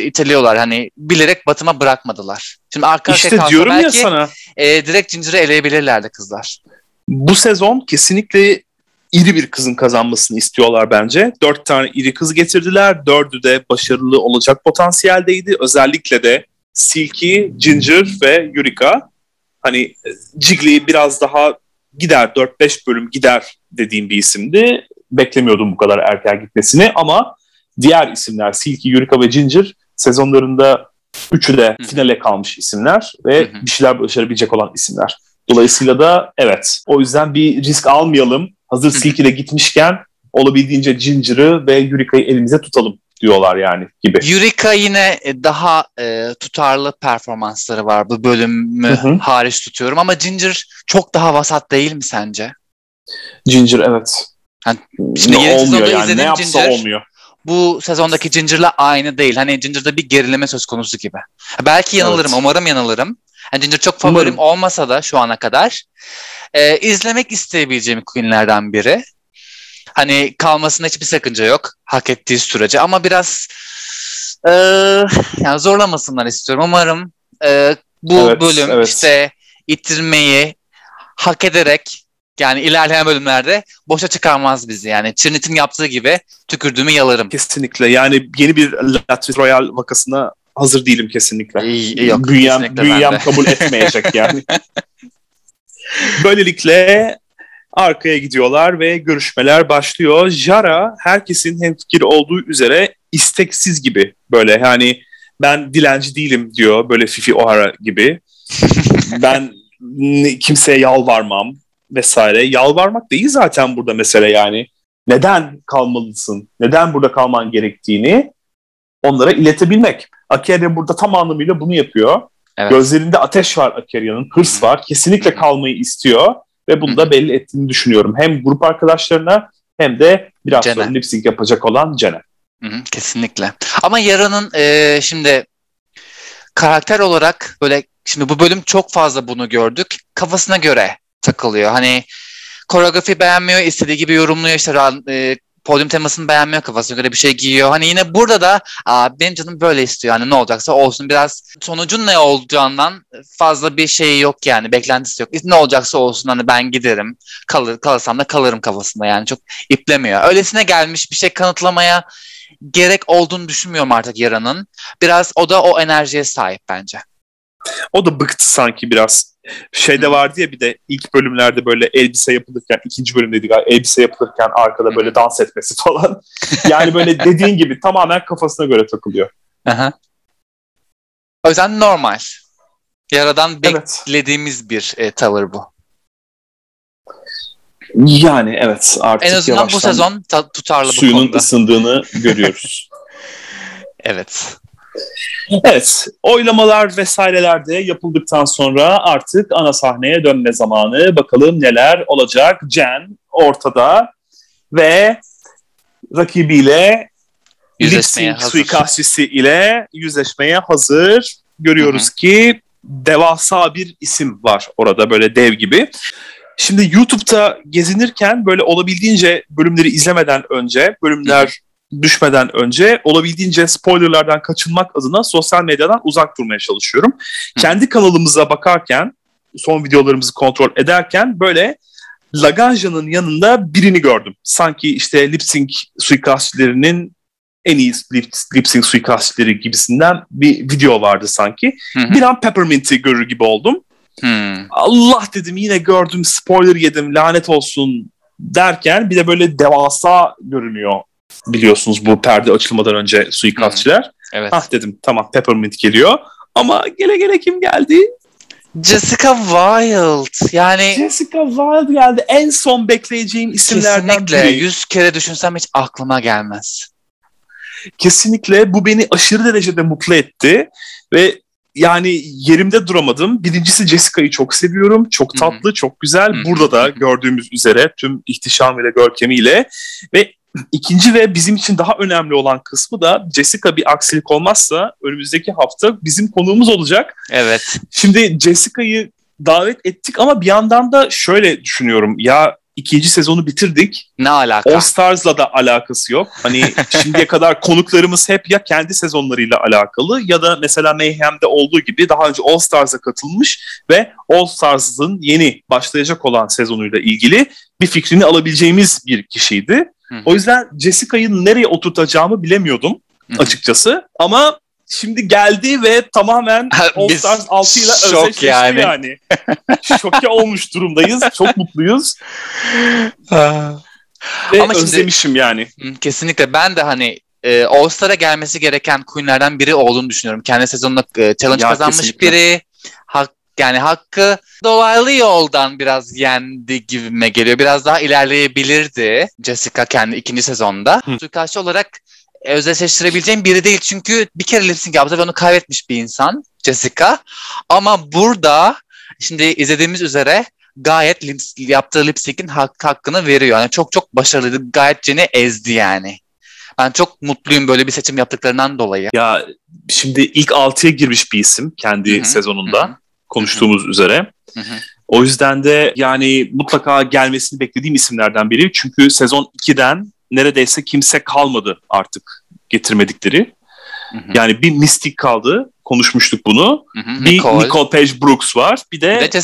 iteliyorlar. Hani bilerek batıma bırakmadılar. Şimdi arka işte kalsa belki direkt Ginger'ı eleyebilirlerdi kızlar. Bu sezon kesinlikle iri bir kızın kazanmasını istiyorlar bence. 4 tane iri kız getirdiler. 4'ü de başarılı olacak potansiyeldeydi. Özellikle de Silky, Ginger ve Eureka. Hani Jiggly biraz daha gider, 4-5 bölüm gider dediğim bir isimdi. Beklemiyordum bu kadar erken gitmesini ama diğer isimler Silky, Eureka ve Ginger sezonlarında 3'ü de finale kalmış isimler ve bir şeyler başarabilecek olan isimler. Dolayısıyla da evet, o yüzden bir risk almayalım. Hazır Silky'de gitmişken olabildiğince Ginger'ı ve Eureka'yı elimize tutalım diyorlar yani gibi. Eureka yine daha tutarlı performansları var, bu bölümü hariç tutuyorum ama Ginger çok daha vasat değil mi sence? Ginger evet. Yani şimdi yeni sezonda yani, izlediğim Ginger olmuyor. Bu sezondaki Ginger'la aynı değil. Hani Ginger'da bir gerileme söz konusu gibi. Belki yanılırım, evet. Umarım yanılırım. Yani Ginger çok favorim olmasa da şu ana kadar izlemek isteyebileceğim queenlerden biri. Hani kalmasına hiçbir sakınca yok, hak ettiği sürece. Ama biraz yani zorlamasınlar istiyorum. Umarım bu bölüm işte ittirmeyi hak ederek, yani ilerleyen bölümlerde boşa çıkarmaz bizi. Yani Trinity'nin yaptığı gibi tükürdüğümü yalarım. Kesinlikle. Yani yeni bir Latris Royal vakasına hazır değilim kesinlikle. Yok, büyüyem kabul etmeyecek yani. Böylelikle arkaya gidiyorlar ve görüşmeler başlıyor. Yara herkesin hemfikir olduğu üzere isteksiz gibi, böyle hani ben dilenci değilim diyor, böyle Fifi O'Hara gibi. Ben kimseye yalvarmam vesaire. Yalvarmak değil zaten burada mesele yani. Neden kalmalısın, neden burada kalman gerektiğini onlara iletebilmek. Akeria burada tam anlamıyla bunu yapıyor. Evet. Gözlerinde ateş var Akeria'nın, hırs var. Kesinlikle kalmayı istiyor. Ve bunu da belli ettiğini düşünüyorum. Hem grup arkadaşlarına hem de biraz sonra lip sync yapacak olan Jen'e. Kesinlikle. Ama Yara'nın şimdi karakter olarak böyle, şimdi bu bölüm çok fazla bunu gördük. Kafasına göre takılıyor. Hani koreografi beğenmiyor, istediği gibi yorumluyor, işte podyum temasını beğenmiyor, kafasına göre bir şey giyiyor. Hani yine burada da benim canım böyle istiyor. Hani ne olacaksa olsun, biraz sonucun ne olacağından fazla bir şey yok yani, beklentisi yok. Ne olacaksa olsun, hani ben giderim, kalırsam da kalırım kafasında yani, çok iplemiyor. Öylesine gelmiş, bir şey kanıtlamaya gerek olduğunu düşünmüyorum artık Yara'nın. Biraz o da o enerjiye sahip bence. O da bıktı sanki biraz. Şeyde vardı ya, bir de ilk bölümlerde böyle elbise yapılırken, 2. bölümdeydi galiba, elbise yapılırken arkada böyle dans etmesi falan. Yani böyle dediğin gibi tamamen kafasına göre takılıyor. O yüzden normal. Yaradan beklediğimiz bir tavır bu. Yani evet, artık en azından bu sezon tutarlı bu konuda. Suyunun ısındığını görüyoruz. Evet. Evet, oylamalar vesaireler de yapıldıktan sonra artık ana sahneye dönme zamanı. Bakalım neler olacak. Jen ortada ve rakibiyle lip-sync suikastçisi ile yüzleşmeye hazır. Görüyoruz ki devasa bir isim var orada, böyle dev gibi. Şimdi YouTube'da gezinirken böyle olabildiğince bölümleri izlemeden önce, bölümler düşmeden önce olabildiğince spoilerlardan kaçınmak adına sosyal medyadan uzak durmaya çalışıyorum. Kendi kanalımıza bakarken, son videolarımızı kontrol ederken böyle Laganja'nın yanında birini gördüm. Sanki işte lip-sync suikastçilerinin en iyi lip-sync suikastçileri gibisinden bir video vardı sanki. Bir an Peppermint'i görür gibi oldum. Allah dedim, yine gördüm, spoiler yedim, lanet olsun derken, bir de böyle devasa görünüyor. Biliyorsunuz bu perde açılmadan önce suikastçiler. Evet. Ah dedim, tamam Peppermint geliyor. Ama gele gele kim geldi? Jessica Wild. Yani Jessica Wild geldi. En son bekleyeceğim isimlerden kesinlikle. 100 kere düşünsem hiç aklıma gelmez. Kesinlikle bu beni aşırı derecede mutlu etti ve yani yerimde duramadım. Birincisi Jessica'yı çok seviyorum. Çok tatlı, çok güzel. Burada da gördüğümüz üzere tüm ihtişamıyla, görkemiyle. Ve ikinci ve bizim için daha önemli olan kısmı da Jessica bir aksilik olmazsa önümüzdeki hafta bizim konuğumuz olacak. Evet. Şimdi Jessica'yı davet ettik ama bir yandan da şöyle düşünüyorum. Ya 2. sezonu bitirdik. Ne alaka? All Stars'la da alakası yok. Hani şimdiye kadar konuklarımız hep ya kendi sezonlarıyla alakalı ya da mesela Mayhem'de olduğu gibi daha önce All Stars'a katılmış ve All Stars'ın yeni başlayacak olan sezonuyla ilgili bir fikrini alabileceğimiz bir kişiydi. Hı-hı. O yüzden Jessica'yı nereye oturtacağımı bilemiyordum açıkçası. Hı-hı. Ama şimdi geldi ve tamamen All Stars 6 ile özleşti yani. Şoke olmuş durumdayız. Çok mutluyuz. Ve ama özlemişim şimdi, yani. Kesinlikle ben de hani All Star'a gelmesi gereken queenlerden biri olduğunu düşünüyorum. Kendi sezonunda challenge ya kazanmış kesinlikle. Biri. Yani hakkı dolaylı yoldan biraz yendi gibime geliyor. Biraz daha ilerleyebilirdi Jessica kendi 2. sezonda. Suikastçı olarak özdeşleştirebileceğim biri değil. Çünkü bir kere lip sync yaptı ve onu kaybetmiş bir insan Jessica. Ama burada şimdi izlediğimiz üzere gayet yaptığı lip sync'in hakkını veriyor. Yani çok çok başarılıydı. Gayet Jen'i ezdi yani. Ben çok mutluyum böyle bir seçim yaptıklarından dolayı. Ya şimdi ilk 6'ya girmiş bir isim kendi sezonunda. Konuştuğumuz üzere. O yüzden de yani mutlaka gelmesini beklediğim isimlerden biri. Çünkü sezon 2'den neredeyse kimse kalmadı artık getirmedikleri. Yani bir Mystic kaldı. Konuşmuştuk bunu. Bir Nicole Page Brooks var. Bir de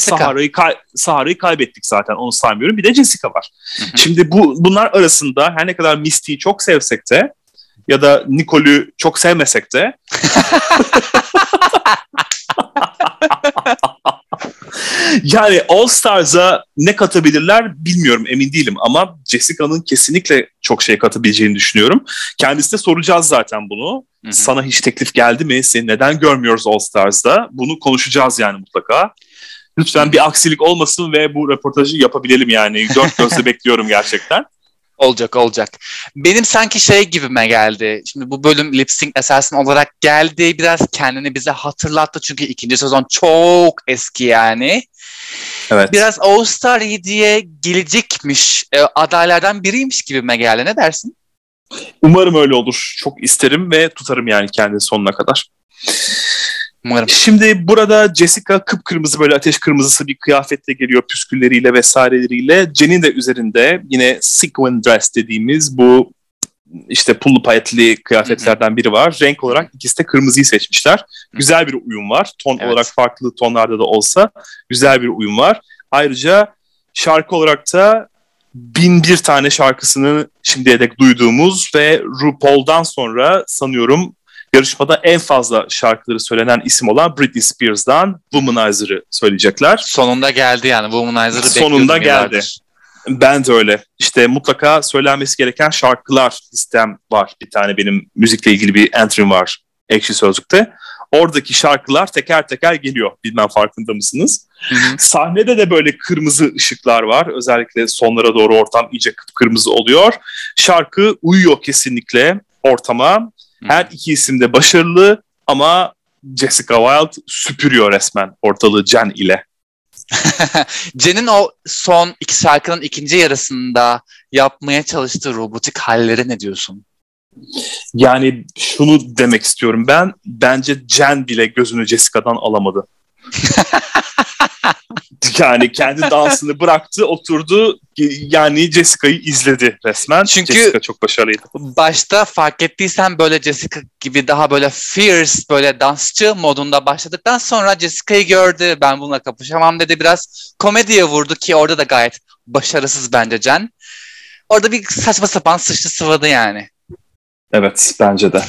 Sahara'yı kaybettik zaten. Onu saymıyorum. Bir de Jessica var. Şimdi bunlar arasında her ne kadar Mystic'i çok sevsek de ya da Nicole'ü çok sevmesek de yani All Stars'a ne katabilirler bilmiyorum, emin değilim ama Jessica'nın kesinlikle çok şey katabileceğini düşünüyorum. Kendisine soracağız zaten bunu. Sana hiç teklif geldi mi? Seni neden görmüyoruz All Stars'da? Bunu konuşacağız yani mutlaka. Lütfen bir aksilik olmasın ve bu röportajı yapabilelim yani. Dört gözle bekliyorum gerçekten. Olacak. Benim sanki şey gibime geldi. Şimdi bu bölüm lip sync esasında olarak geldi. Biraz kendini bize hatırlattı. Çünkü 2. sezon çok eski yani. Evet. Biraz All Star 7'ye gelecekmiş. Adaylardan biriymiş gibime geldi. Ne dersin? Umarım öyle olur. Çok isterim ve tutarım yani kendini sonuna kadar. Umarım. Şimdi burada Jessica kıpkırmızı böyle ateş kırmızısı bir kıyafetle geliyor, püskülleriyle vesaireleriyle. Jen'in de üzerinde yine sequin dress dediğimiz bu işte pullu payetli kıyafetlerden biri var. Renk olarak ikisi de kırmızıyı seçmişler. Güzel bir uyum var. Ton olarak farklı tonlarda da olsa güzel bir uyum var. Ayrıca şarkı olarak da 1001 tane şarkısını şimdiye dek duyduğumuz ve RuPaul'dan sonra sanıyorum yarışmada en fazla şarkıları söylenen isim olan Britney Spears'dan Womanizer'ı söyleyecekler. Sonunda geldi yani. Womanizer'ı bekliyordum. Sonunda geldi. Ben de öyle. İşte mutlaka söylenmesi gereken şarkılar listem var. Bir tane benim müzikle ilgili bir entry'm var Ekşi Sözlük'te. Oradaki şarkılar teker teker geliyor. Bilmem farkında mısınız? Sahnede de böyle kırmızı ışıklar var. Özellikle sonlara doğru ortam iyice kıpkırmızı oluyor. Şarkı uyuyor kesinlikle ortama. Her iki isim de başarılı ama Jessica Wild süpürüyor resmen ortalığı Jen ile. Jen'in o son 2 şarkının 2. yarısında yapmaya çalıştığı robotik hallere ne diyorsun? Yani şunu demek istiyorum ben. Bence Jen bile gözünü Jessica'dan alamadı. Yani kendi dansını bıraktı, oturdu yani Jessica'yı izledi resmen. Çünkü Jessica çok başarılıydı. Başta fark ettiysen böyle Jessica gibi daha böyle fierce, böyle dansçı modunda başladıktan sonra Jessica'yı gördü. Ben bununla kapışamam dedi. Biraz komediye vurdu ki orada da gayet başarısız bence Jen. Orada bir saçma sapan sıçtı sıvadı yani. Evet bence de.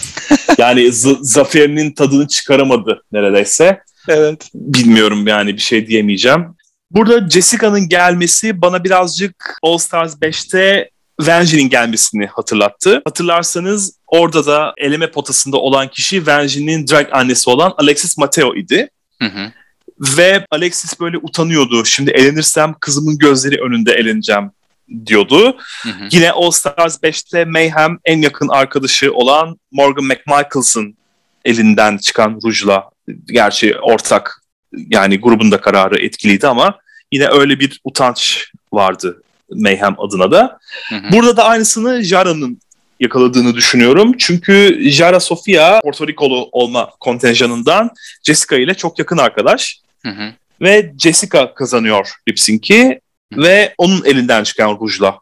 Yani zaferinin tadını çıkaramadı neredeyse. Evet. Bilmiyorum yani, bir şey diyemeyeceğim. Burada Jessica'nın gelmesi bana birazcık All Stars 5'te Venge'nin gelmesini hatırlattı. Hatırlarsanız orada da eleme potasında olan kişi Venge'nin drag annesi olan Alexis Mateo idi. Ve Alexis böyle utanıyordu. Şimdi elenirsem kızımın gözleri önünde eleneceğim diyordu. Hı hı. Yine All Stars 5'te Mayhem en yakın arkadaşı olan Morgan McMichaels'ın elinden çıkan rujla, gerçi ortak yani grubun da kararı etkiliydi ama yine öyle bir utanç vardı Mayhem adına da. Hı hı. Burada da aynısını Jara'nın yakaladığını düşünüyorum. Çünkü Yara Sofia Porto Rikolu olma kontenjanından Jessica ile çok yakın arkadaş. Hı hı. Ve Jessica kazanıyor lip-sync'i ve onun elinden çıkan rujla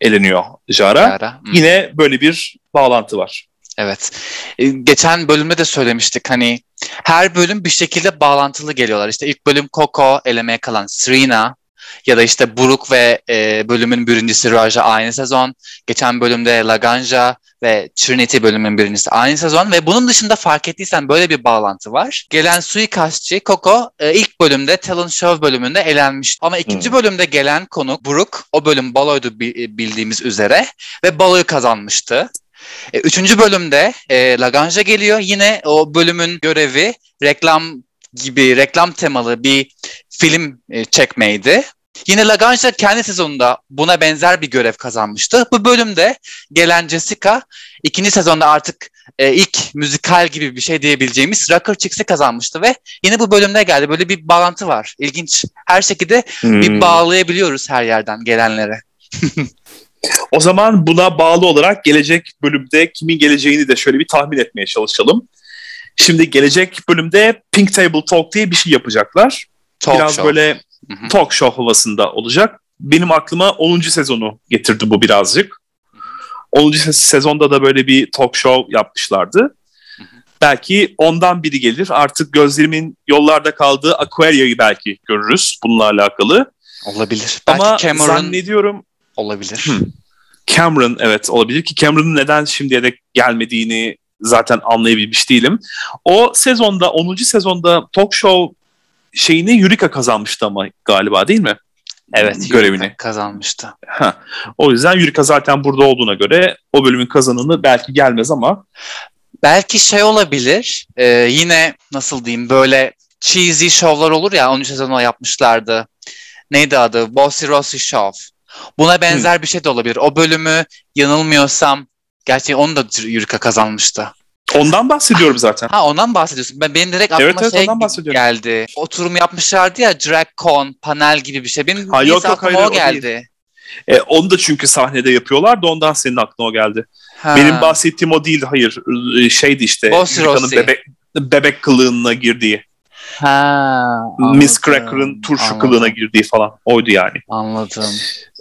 eleniyor Yara. Yine böyle bir bağlantı var. Evet. Geçen bölümde de söylemiştik, hani her bölüm bir şekilde bağlantılı geliyorlar. İşte ilk bölüm Coco, elemeye kalan Serena. Ya da işte Buruk ve bölümün birincisi Raja aynı sezon. Geçen bölümde Laganja ve Trinity bölümün birincisi aynı sezon. Ve bunun dışında fark ettiysen böyle bir bağlantı var. Gelen suikastçı Coco ilk bölümde Talent Show bölümünde elenmiş. Ama ikinci bölümde gelen konuk Buruk. O bölüm baloydu bildiğimiz üzere. Ve baloyu kazanmıştı. Üçüncü bölümde Laganja geliyor. Yine o bölümün görevi reklam temalı bir film çekmeydi. Yine Laganja kendi sezonunda buna benzer bir görev kazanmıştı. Bu bölümde gelen Jessica ikinci sezonda artık ilk müzikal gibi bir şey diyebileceğimiz Rocker Chicks'i kazanmıştı ve yine bu bölümde geldi. Böyle bir bağlantı var. İlginç. Her şekilde bir bağlayabiliyoruz her yerden gelenlere. O zaman buna bağlı olarak gelecek bölümde kimin geleceğini de şöyle bir tahmin etmeye çalışalım. Şimdi gelecek bölümde Pink Table Talk diye bir şey yapacaklar. Biraz show. Böyle talk show havasında olacak. Benim aklıma 10. sezonu getirdi bu birazcık. 10. sezonda da böyle bir talk show yapmışlardı. Belki ondan biri gelir. Artık gözlerimin yollarda kaldığı Akeria belki görürüz bununla alakalı. Olabilir. Ama zannediyorum... Olabilir. Cameron, evet, olabilir ki Cameron'ın neden şimdiye dek gelmediğini zaten anlayabilmiş değilim. O sezonda, 10. sezonda talk show şeyini Eureka kazanmıştı ama galiba, değil mi? Evet, görevini. Eureka kazanmıştı. Ha. O yüzden Eureka zaten burada olduğuna göre o bölümün kazananı belki gelmez ama. Belki şey olabilir, yine nasıl diyeyim, böyle cheesy şovlar olur ya, 10. sezonda yapmışlardı. Neydi adı? Bossy Rossi Show. Buna benzer bir şey de olabilir. O bölümü yanılmıyorsam, gerçi onu da Eureka kazanmıştı. Ondan bahsediyorum zaten. Ha, ondan bahsediyorsun. Benim direkt aklıma şey geldi. Oturum yapmışlardı ya, DragCon, panel gibi bir şey. Benim neyse aklıma o geldi. Onu da çünkü sahnede yapıyorlardı, ondan senin aklına o geldi. Ha. Benim bahsettiğim o değildi, hayır. Şeydi işte, Eureka'nın bebek kılığına girdiği. Ha, Miss Cracker'ın turşu kılığına girdiği falan. Oydu yani. Anladım.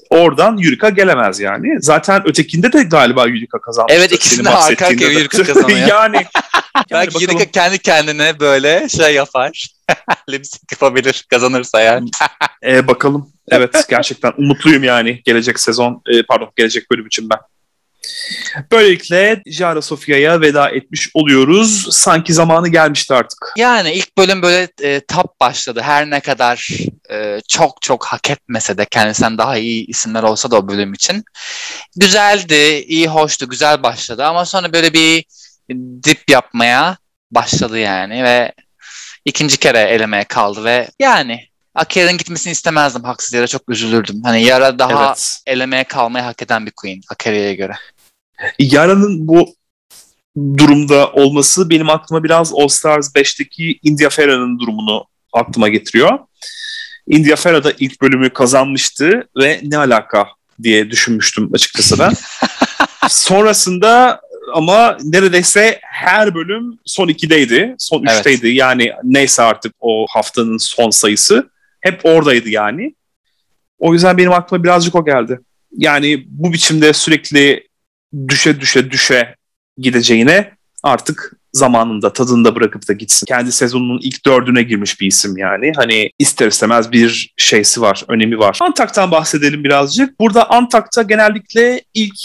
Oradan Eureka gelemez yani. Zaten ötekinde de galiba Eureka kazanmıştı. Evet, ikisini arka arkaya Eureka kazanıyor. Yani belki Eureka kendi kendine böyle şey yapar. Lipsync yapabilir kazanırsa yani. Bakalım. Evet, gerçekten umutluyum yani gelecek sezon, gelecek bölüm için ben. Böylelikle Yara Sofia'ya veda etmiş oluyoruz. Sanki zamanı gelmişti artık. Yani ilk bölüm böyle tap başladı. Her ne kadar çok çok hak etmese de, kendisinden daha iyi isimler olsa da o bölüm için. Güzeldi, iyi, hoştu, güzel başladı ama sonra böyle bir dip yapmaya başladı yani ve ikinci kere elemeye kaldı ve yani... Akeria'nın gitmesini istemezdim haksız yere, çok üzülürdüm. Hani Yara daha elemeye kalmayı hak eden bir queen Akeria'ya göre. Yara'nın bu durumda olması benim aklıma biraz All Stars 5'teki India Fera'nın durumunu aklıma getiriyor. India Fera da ilk bölümü kazanmıştı ve ne alaka diye düşünmüştüm açıkçası ben. Sonrasında ama neredeyse her bölüm son 2'deydi, son 3'teydi. Evet. Yani neyse artık o haftanın son sayısı hep oradaydı yani. O yüzden benim aklıma birazcık o geldi. Yani bu biçimde sürekli düşe gideceğine artık zamanında, tadında bırakıp da gitsin. Kendi sezonunun ilk 4'üne girmiş bir isim yani. Hani ister istemez bir şeysi var, önemi var. Antak'tan bahsedelim birazcık. Burada Antak'ta genellikle ilk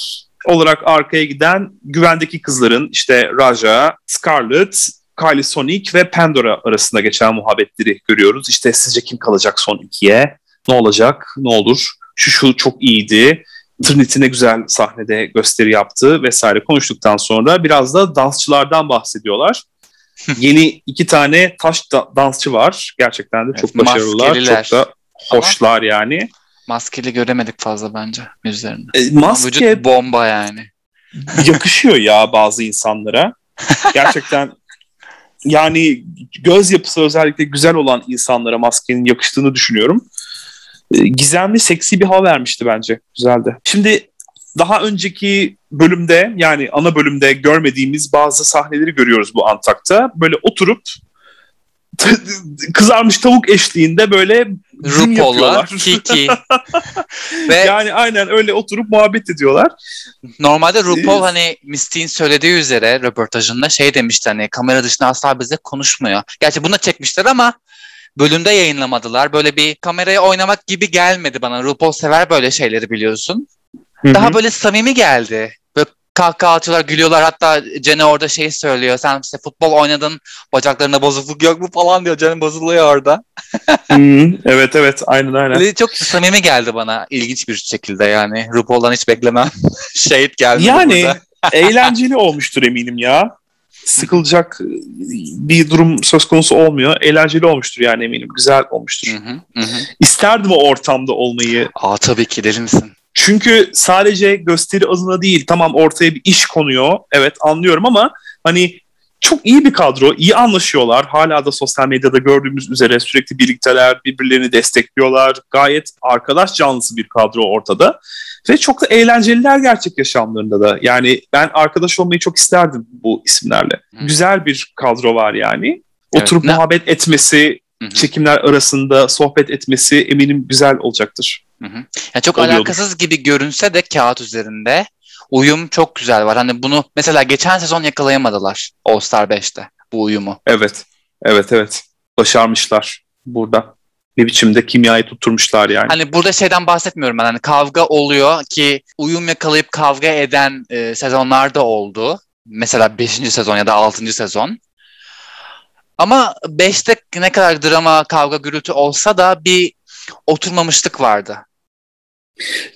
olarak arkaya giden güvendeki kızların, işte Raja, Scarlet, Kylie Sonique ve Pandora arasında geçen muhabbetleri görüyoruz. İşte sizce kim kalacak son 2'ye? Ne olacak? Ne olur? Şu çok iyiydi. Trinity ne güzel sahnede gösteri yaptı vesaire konuştuktan sonra biraz da dansçılardan bahsediyorlar. Yeni iki tane taş dansçı var. Gerçekten de çok başarılılar. Maskeliler. Çok da hoşlar ama yani. Maskeli göremedik fazla bence yüzlerini. Maske vücut bomba yani. Yakışıyor ya bazı insanlara. Gerçekten yani göz yapısı özellikle güzel olan insanlara maskenin yakıştığını düşünüyorum. Gizemli, seksi bir hava vermişti bence. Güzeldi. Şimdi daha önceki bölümde yani ana bölümde görmediğimiz bazı sahneleri görüyoruz bu Antak'ta. Böyle oturup kızarmış tavuk eşliğinde böyle RuPaul'la Kiki ve yani aynen öyle oturup muhabbet ediyorlar. Normalde RuPaul hani Misty'in söylediği üzere röportajında şey demişti hani kamera dışında asla bize konuşmuyor. Gerçi bunu da çekmişler ama bölümde yayınlamadılar. Böyle bir kameraya oynamak gibi gelmedi bana. RuPaul sever böyle şeyleri biliyorsun. Daha hı-hı, böyle samimi geldi. Böyle kahkaha atıyorlar, gülüyorlar. Hatta Jen'e orada şey söylüyor. Sen işte futbol oynadın, bacaklarında bozukluk yok mu falan diyor. Jen bozuluyor orada. Evet evet, aynen aynen. Böyle çok samimi geldi bana. İlginç bir şekilde yani. RuPaul'dan hiç beklemem. Şehit geldi. Yani eğlenceli olmuştur eminim ya. Sıkılacak bir durum söz konusu olmuyor. Eğlenceli olmuştur yani eminim. Güzel olmuştur. Hı-hı, hı-hı. İsterdim o ortamda olmayı. Aa tabii ki, der misin? Çünkü sadece gösteri adına değil, tamam ortaya bir iş konuyor, evet anlıyorum ama hani çok iyi bir kadro, iyi anlaşıyorlar. Hala da sosyal medyada gördüğümüz üzere sürekli birlikteler, birbirlerini destekliyorlar. Gayet arkadaş canlısı bir kadro ortada ve çok da eğlenceliler gerçek yaşamlarında da. Yani ben arkadaş olmayı çok isterdim bu isimlerle. Hı. Güzel bir kadro var yani. Evet, oturup muhabbet etmesi, hı-hı, çekimler arasında sohbet etmesi eminim güzel olacaktır. Hı-hı. Yani çok oluyordur, alakasız gibi görünse de kağıt üzerinde uyum çok güzel var. Hani bunu mesela geçen sezon yakalayamadılar All Star 5'te bu uyumu. Evet, evet, evet. Başarmışlar burada. Bir biçimde kimyayı tutturmuşlar yani. Hani burada şeyden bahsetmiyorum ben. Hani kavga oluyor ki uyum yakalayıp kavga eden sezonlar da oldu. Mesela 5. sezon ya da 6. sezon. Ama 5'te ne kadar drama, kavga, gürültü olsa da bir oturmamışlık vardı.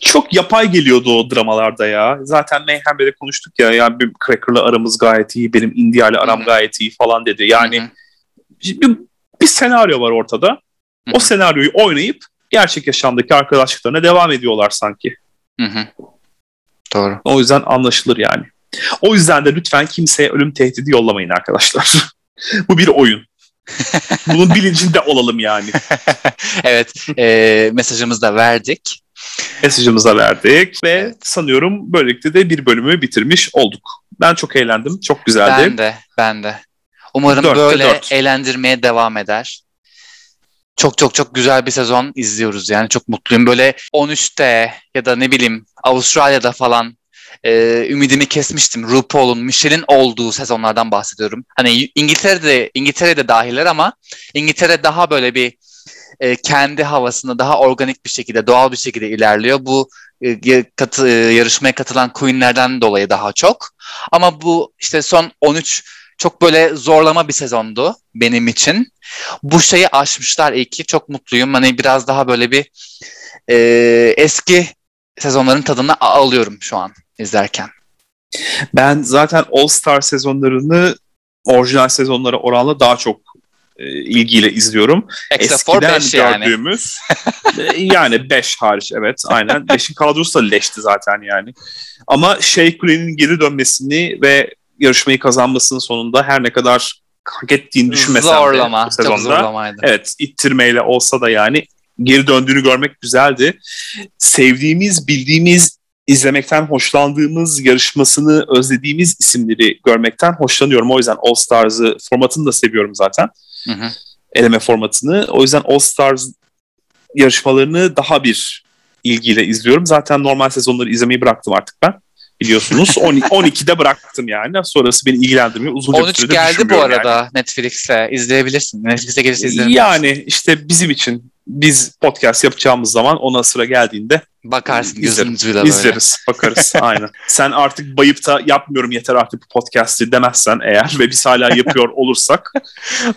Çok yapay geliyordu o dramalarda ya. Zaten Mayhem'le konuştuk ya. Yani bir Cracker'la aramız gayet iyi, benim India'yla aram hı-hı, gayet iyi falan dedi. Yani bir senaryo var ortada. Hı-hı. O senaryoyu oynayıp gerçek yaşamdaki arkadaşlıklarına devam ediyorlar sanki. Hı-hı. Doğru. O yüzden anlaşılır yani. O yüzden de lütfen kimseye ölüm tehdidi yollamayın arkadaşlar. Bu bir oyun. Bunun bilincinde olalım yani. Evet, mesajımızı da verdik. Ve evet, sanıyorum böylelikle de bir bölümü bitirmiş olduk. Ben çok eğlendim, çok güzeldi. Ben de. Umarım böyle 4. eğlendirmeye devam eder. Çok çok çok güzel bir sezon izliyoruz yani, çok mutluyum. Böyle 13'te ya da ne bileyim Avustralya'da falan ümidimi kesmiştim. RuPaul'un, Michelle'in olduğu sezonlardan bahsediyorum. Hani İngiltere'de dahiller ama İngiltere daha böyle bir kendi havasında daha organik bir şekilde, doğal bir şekilde ilerliyor. Bu yarışmaya katılan Queen'lerden dolayı daha çok. Ama bu işte son 13 çok böyle zorlama bir sezondu benim için. Bu şeyi aşmışlar iyi ki. Çok mutluyum. Hani biraz daha böyle bir eski sezonların tadını alıyorum şu an izlerken. Ben zaten All Star sezonlarını orijinal sezonlara oranla daha çok ilgiyle izliyorum. Eskiden gördüğümüz yani 5 hariç, evet aynen. 5'in kadrosu da leşti zaten yani. Ama Shakira'nın geri dönmesini ve yarışmayı kazanmasının sonunda her ne kadar hak ettiğini düşünmesen de bu sezonda, çok zorlamaydı. Evet, ittirmeyle olsa da yani geri döndüğünü görmek güzeldi. Sevdiğimiz, bildiğimiz, izlemekten hoşlandığımız, yarışmasını özlediğimiz isimleri görmekten hoşlanıyorum. O yüzden All Stars'ı, formatını da seviyorum zaten. Hı hı. Eleme formatını. O yüzden All Stars yarışmalarını daha bir ilgiyle izliyorum. Zaten normal sezonları izlemeyi bıraktım artık ben. Biliyorsunuz 12'de bıraktım yani. Sonrası beni ilgilendirmiyor. Uzunca 13 geldi bu arada yani. Netflix'e izleyebilirsin. Netflix'e gelirse izlerim. Yani işte bizim için, biz podcast yapacağımız zaman ona sıra geldiğinde bakarsın, gözümüzü böyle izleriz, bakarız. Aynen. Sen artık bayıp da yapmıyorum yeter artık bu podcast'i demezsen eğer ve biz hala yapıyor olursak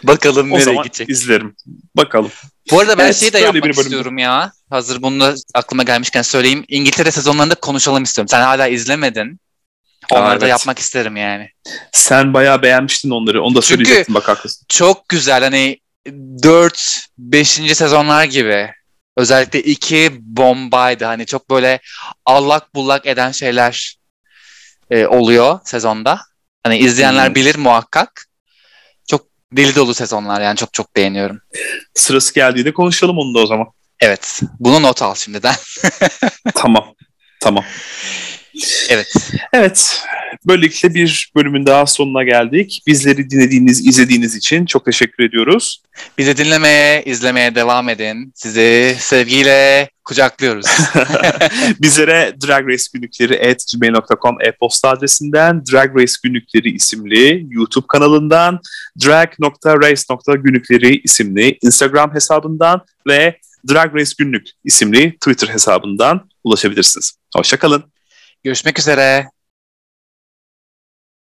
bakalım nereye gidecek. İzlerim. Bakalım. Bu arada ben evet, şeyi de yapmak istiyorum ya. Hazır bunu aklıma gelmişken söyleyeyim. İngiltere sezonlarında konuşalım istiyorum. Sen hala izlemedin. Onları da yapmak isterim yani. Sen bayağı beğenmiştin onları. Onu da söyleyecektim, bak haklısın. Çok güzel, hani 4-5. Sezonlar gibi. Özellikle 2 bombaydı. Hani çok böyle allak bullak eden şeyler oluyor sezonda. Hani izleyenler bilir muhakkak. Çok deli dolu sezonlar yani, çok çok beğeniyorum. Sırası geldiğinde konuşalım onu da o zaman. Evet. Bunu not al şimdiden. Tamam. Evet. Böylelikle bir bölümün daha sonuna geldik. Bizleri dinlediğiniz, izlediğiniz için çok teşekkür ediyoruz. Bizi dinlemeye, izlemeye devam edin. Sizi sevgiyle kucaklıyoruz. Bizlere Drag Race Günlükleri @gmail.com e-posta adresinden, Drag Race Günlükleri isimli YouTube kanalından, drag.race.günlükleri isimli Instagram hesabından ve Drag Race Günlük isimli Twitter hesabından ulaşabilirsiniz. Hoşça kalın. Görüşmek üzere.